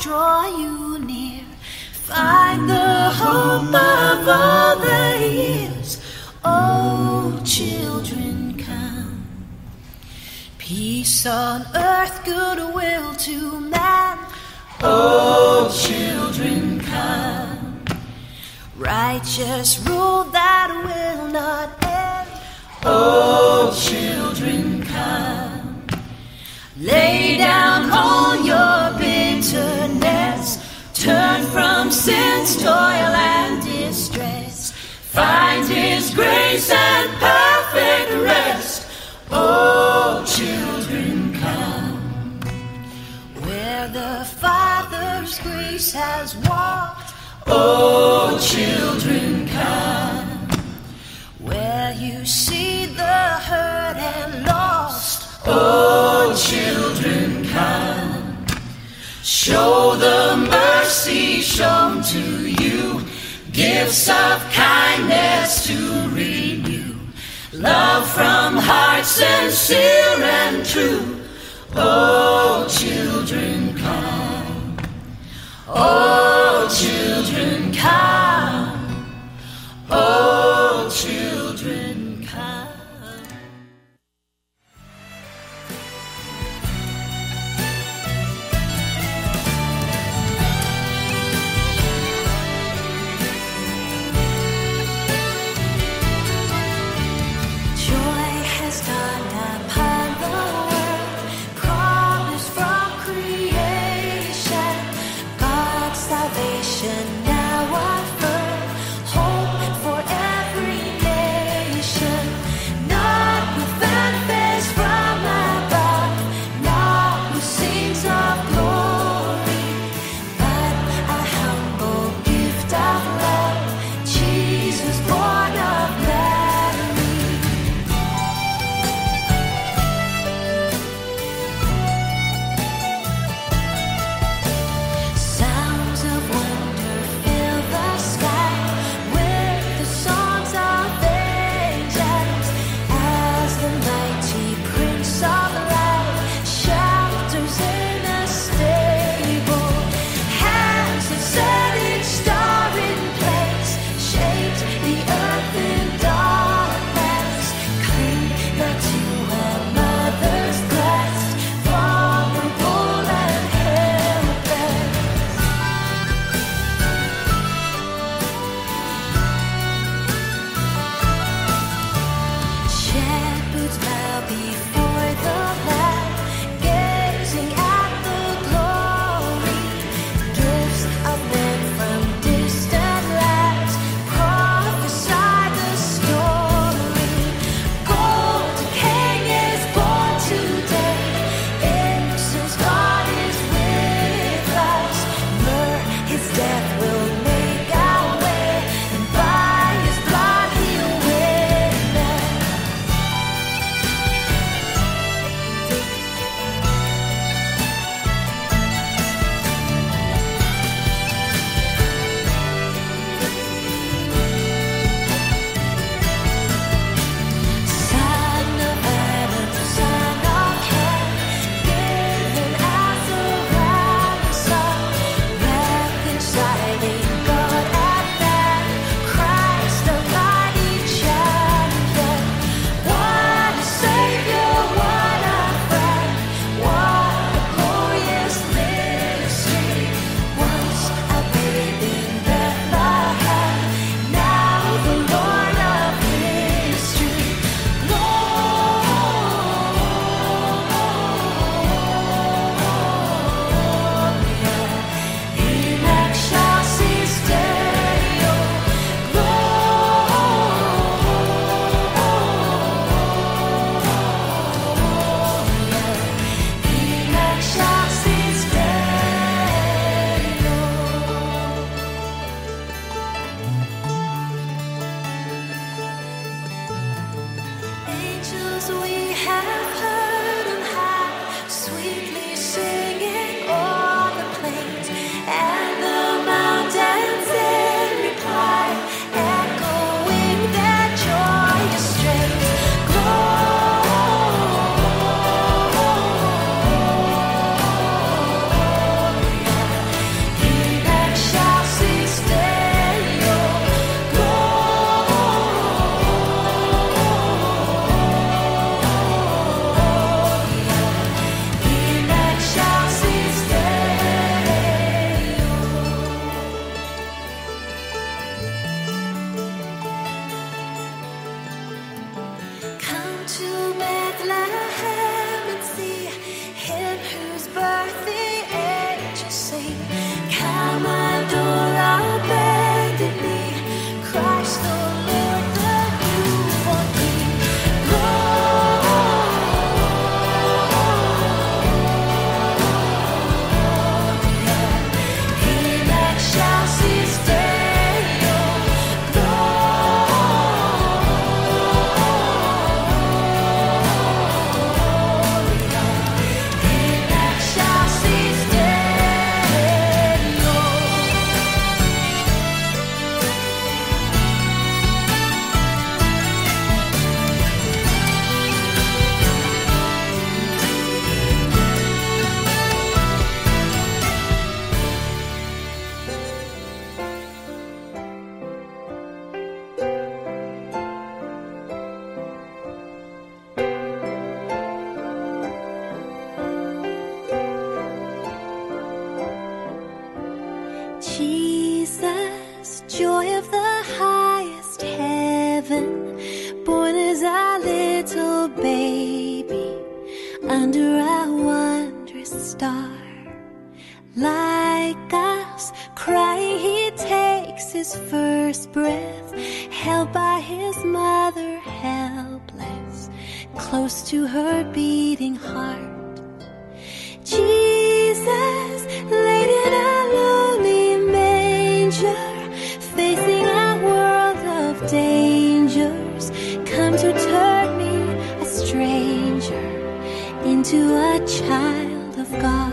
draw you near. Find the hope of all the years. Oh, children, come. Peace on earth, goodwill to man. Oh, children, come. Righteous rule that will not end. Oh, children, come. Lay down all your bitterness. Turn from sin's toil and distress. Find His grace and perfect rest. Oh, children, come. Where the Father's grace has walked. Oh, children, come. Where you see the hurt and lost. Oh, children, come. Show the mercy shown to you, gifts of kindness to renew, love from hearts sincere and true. Oh, children, come. Oh, children, come. Oh, children, come. Now I've heard hope forever. under a wondrous star. Like us, crying, he takes his first breath, held by his mother helpless, close to her beating heart. Jesus, laid in a lonely manger, facing a world of dangers, come to turn me, a stranger, into a child of God.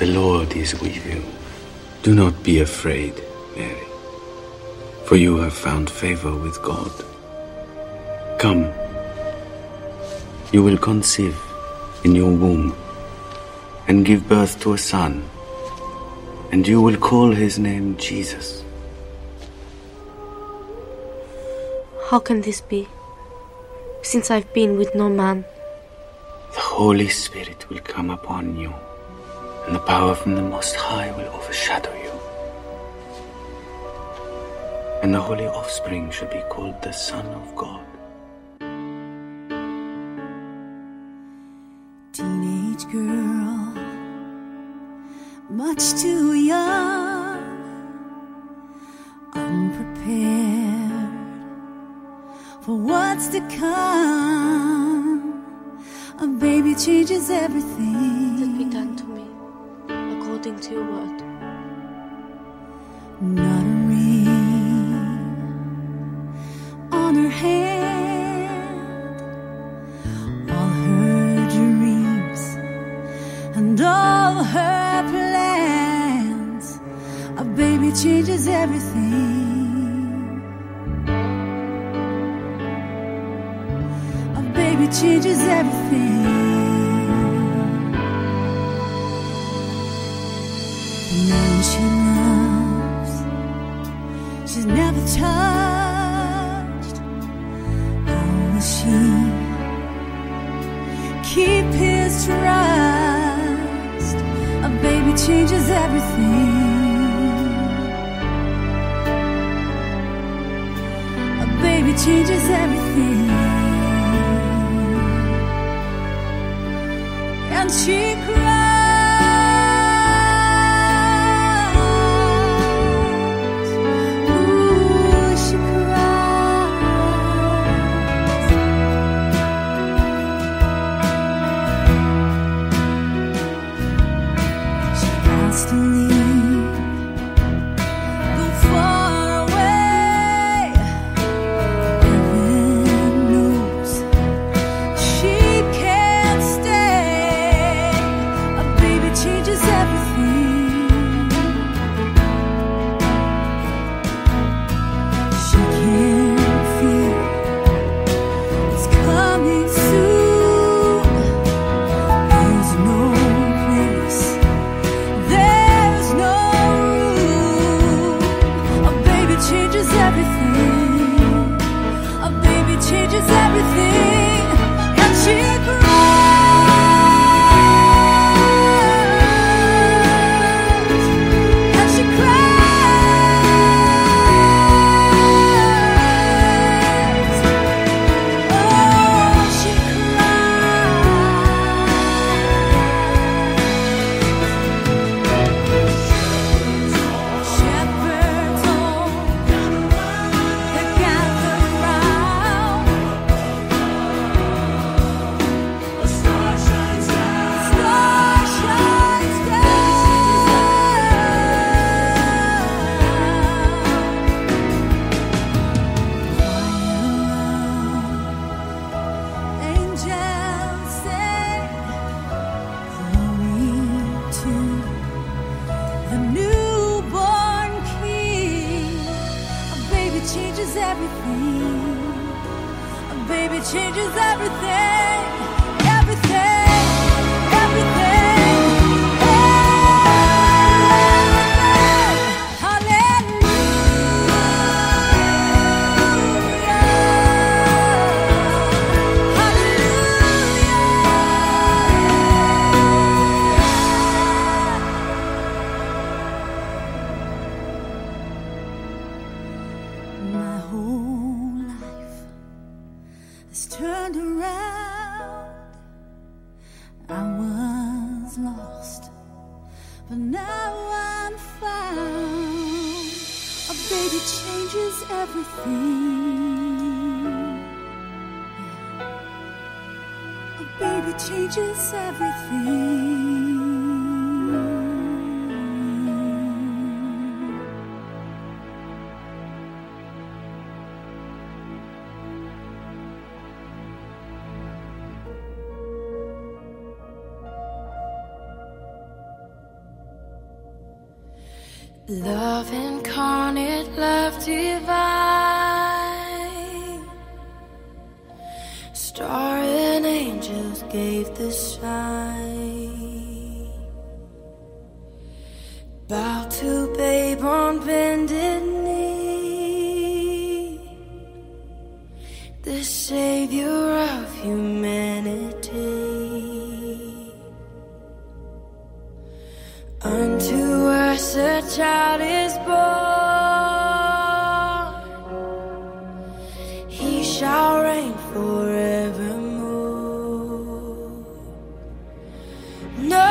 The Lord is with you. Do not be afraid, Mary, for you have found favor with God. Come, you will conceive in your womb and give birth to a son, and you will call his name Jesus. How can this be, since I've been with no man? The Holy Spirit will come upon you, and the power from the Most High will overshadow you. And the holy offspring shall be called the Son of God. Teenage girl, much too young, unprepared for what's to come. A baby changes everything. Let it be done to me according to your word. Not a ring on her hand, all her dreams and all her plans. A baby changes everything. A baby changes everything. Man she loves, she's never touched. How will she keep his trust? A baby changes everything. A baby changes everything. And she cries. Ooh. changes everything. A baby changes everything. Everything, everything. Love incarnate, love divine. Star and angels gave the sign. Bow to babe on bended knee. The Savior of humanity. Unto us a child is born, he shall reign forevermore. No.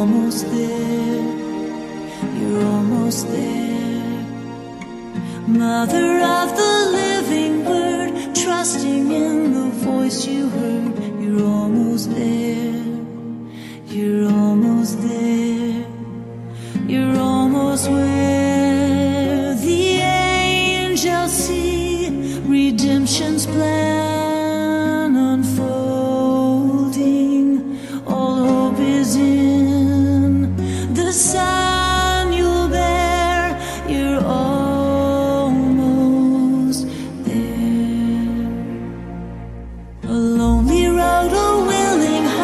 almost there, you're almost there. Mother of the living word, trusting in the voice you heard, you're almost there, you're almost there, you're almost where the angels see redemption's plan unfolding. All hope is in the son you'll bear, you're almost there. A lonely road, a willing heart,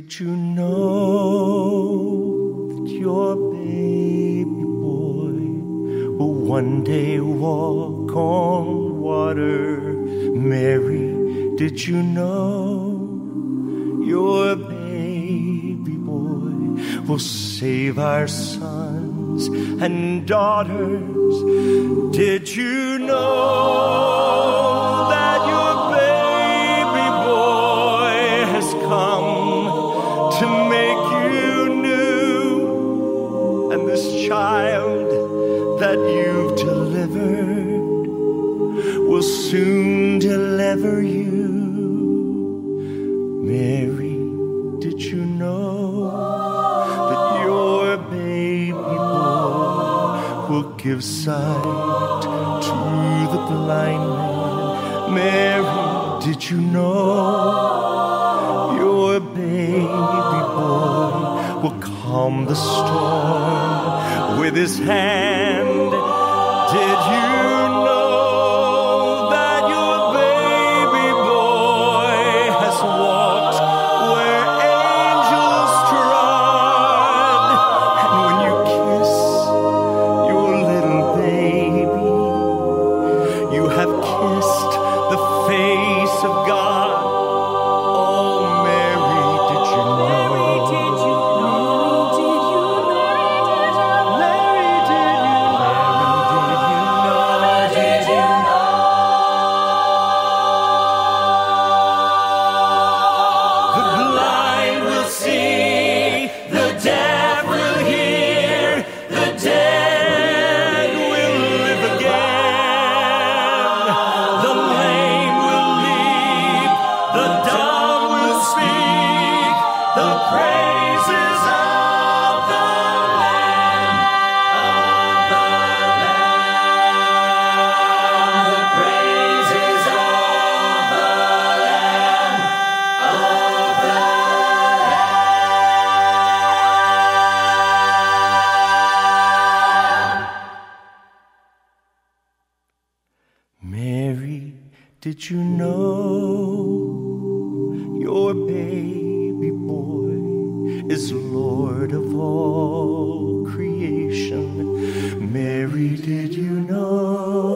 Did you know that your baby boy will one day walk on water? Mary, did you know your baby boy will save our sons and daughters? Did you know that your baby boy has come to make you new? And this child that you've delivered will soon deliver you. Mary, did you know that your baby boy will give sight to the blind man? Mary, did you know your baby boy will calm the storm with his hand? Did you know that your baby boy has walked where angels trod? And when you kiss your little baby, you have kissed the face of God. Oh, Mary, did you know? Did you know your baby boy is Lord of all creation? Mary, did you know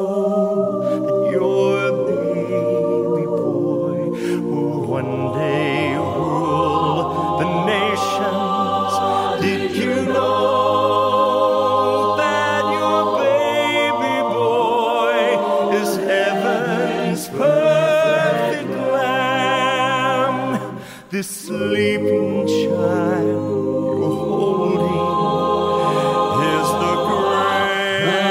that your baby boy will one day rule the nations? Did you know? This sleeping child you're holding is the great I am.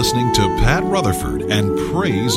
Listening to Pat Rutherford and Praise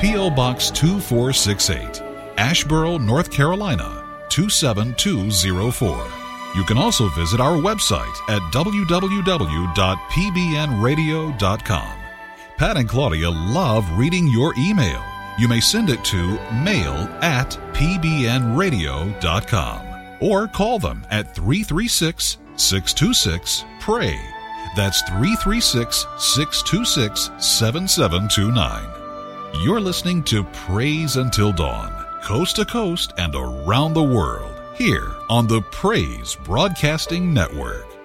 P O. Box two four six eight, Asheboro, North Carolina, two seven two zero four. You can also visit our website at w w w dot p b n radio dot com. Pat and Claudia love reading your email. You may send it to mail at p b n radio dot com. Or call them at three three six, six two six, P R A Y. That's three three six, six two six, seven seven two nine. You're listening to Praise Until Dawn, coast to coast and around the world, here on the Praise Broadcasting Network.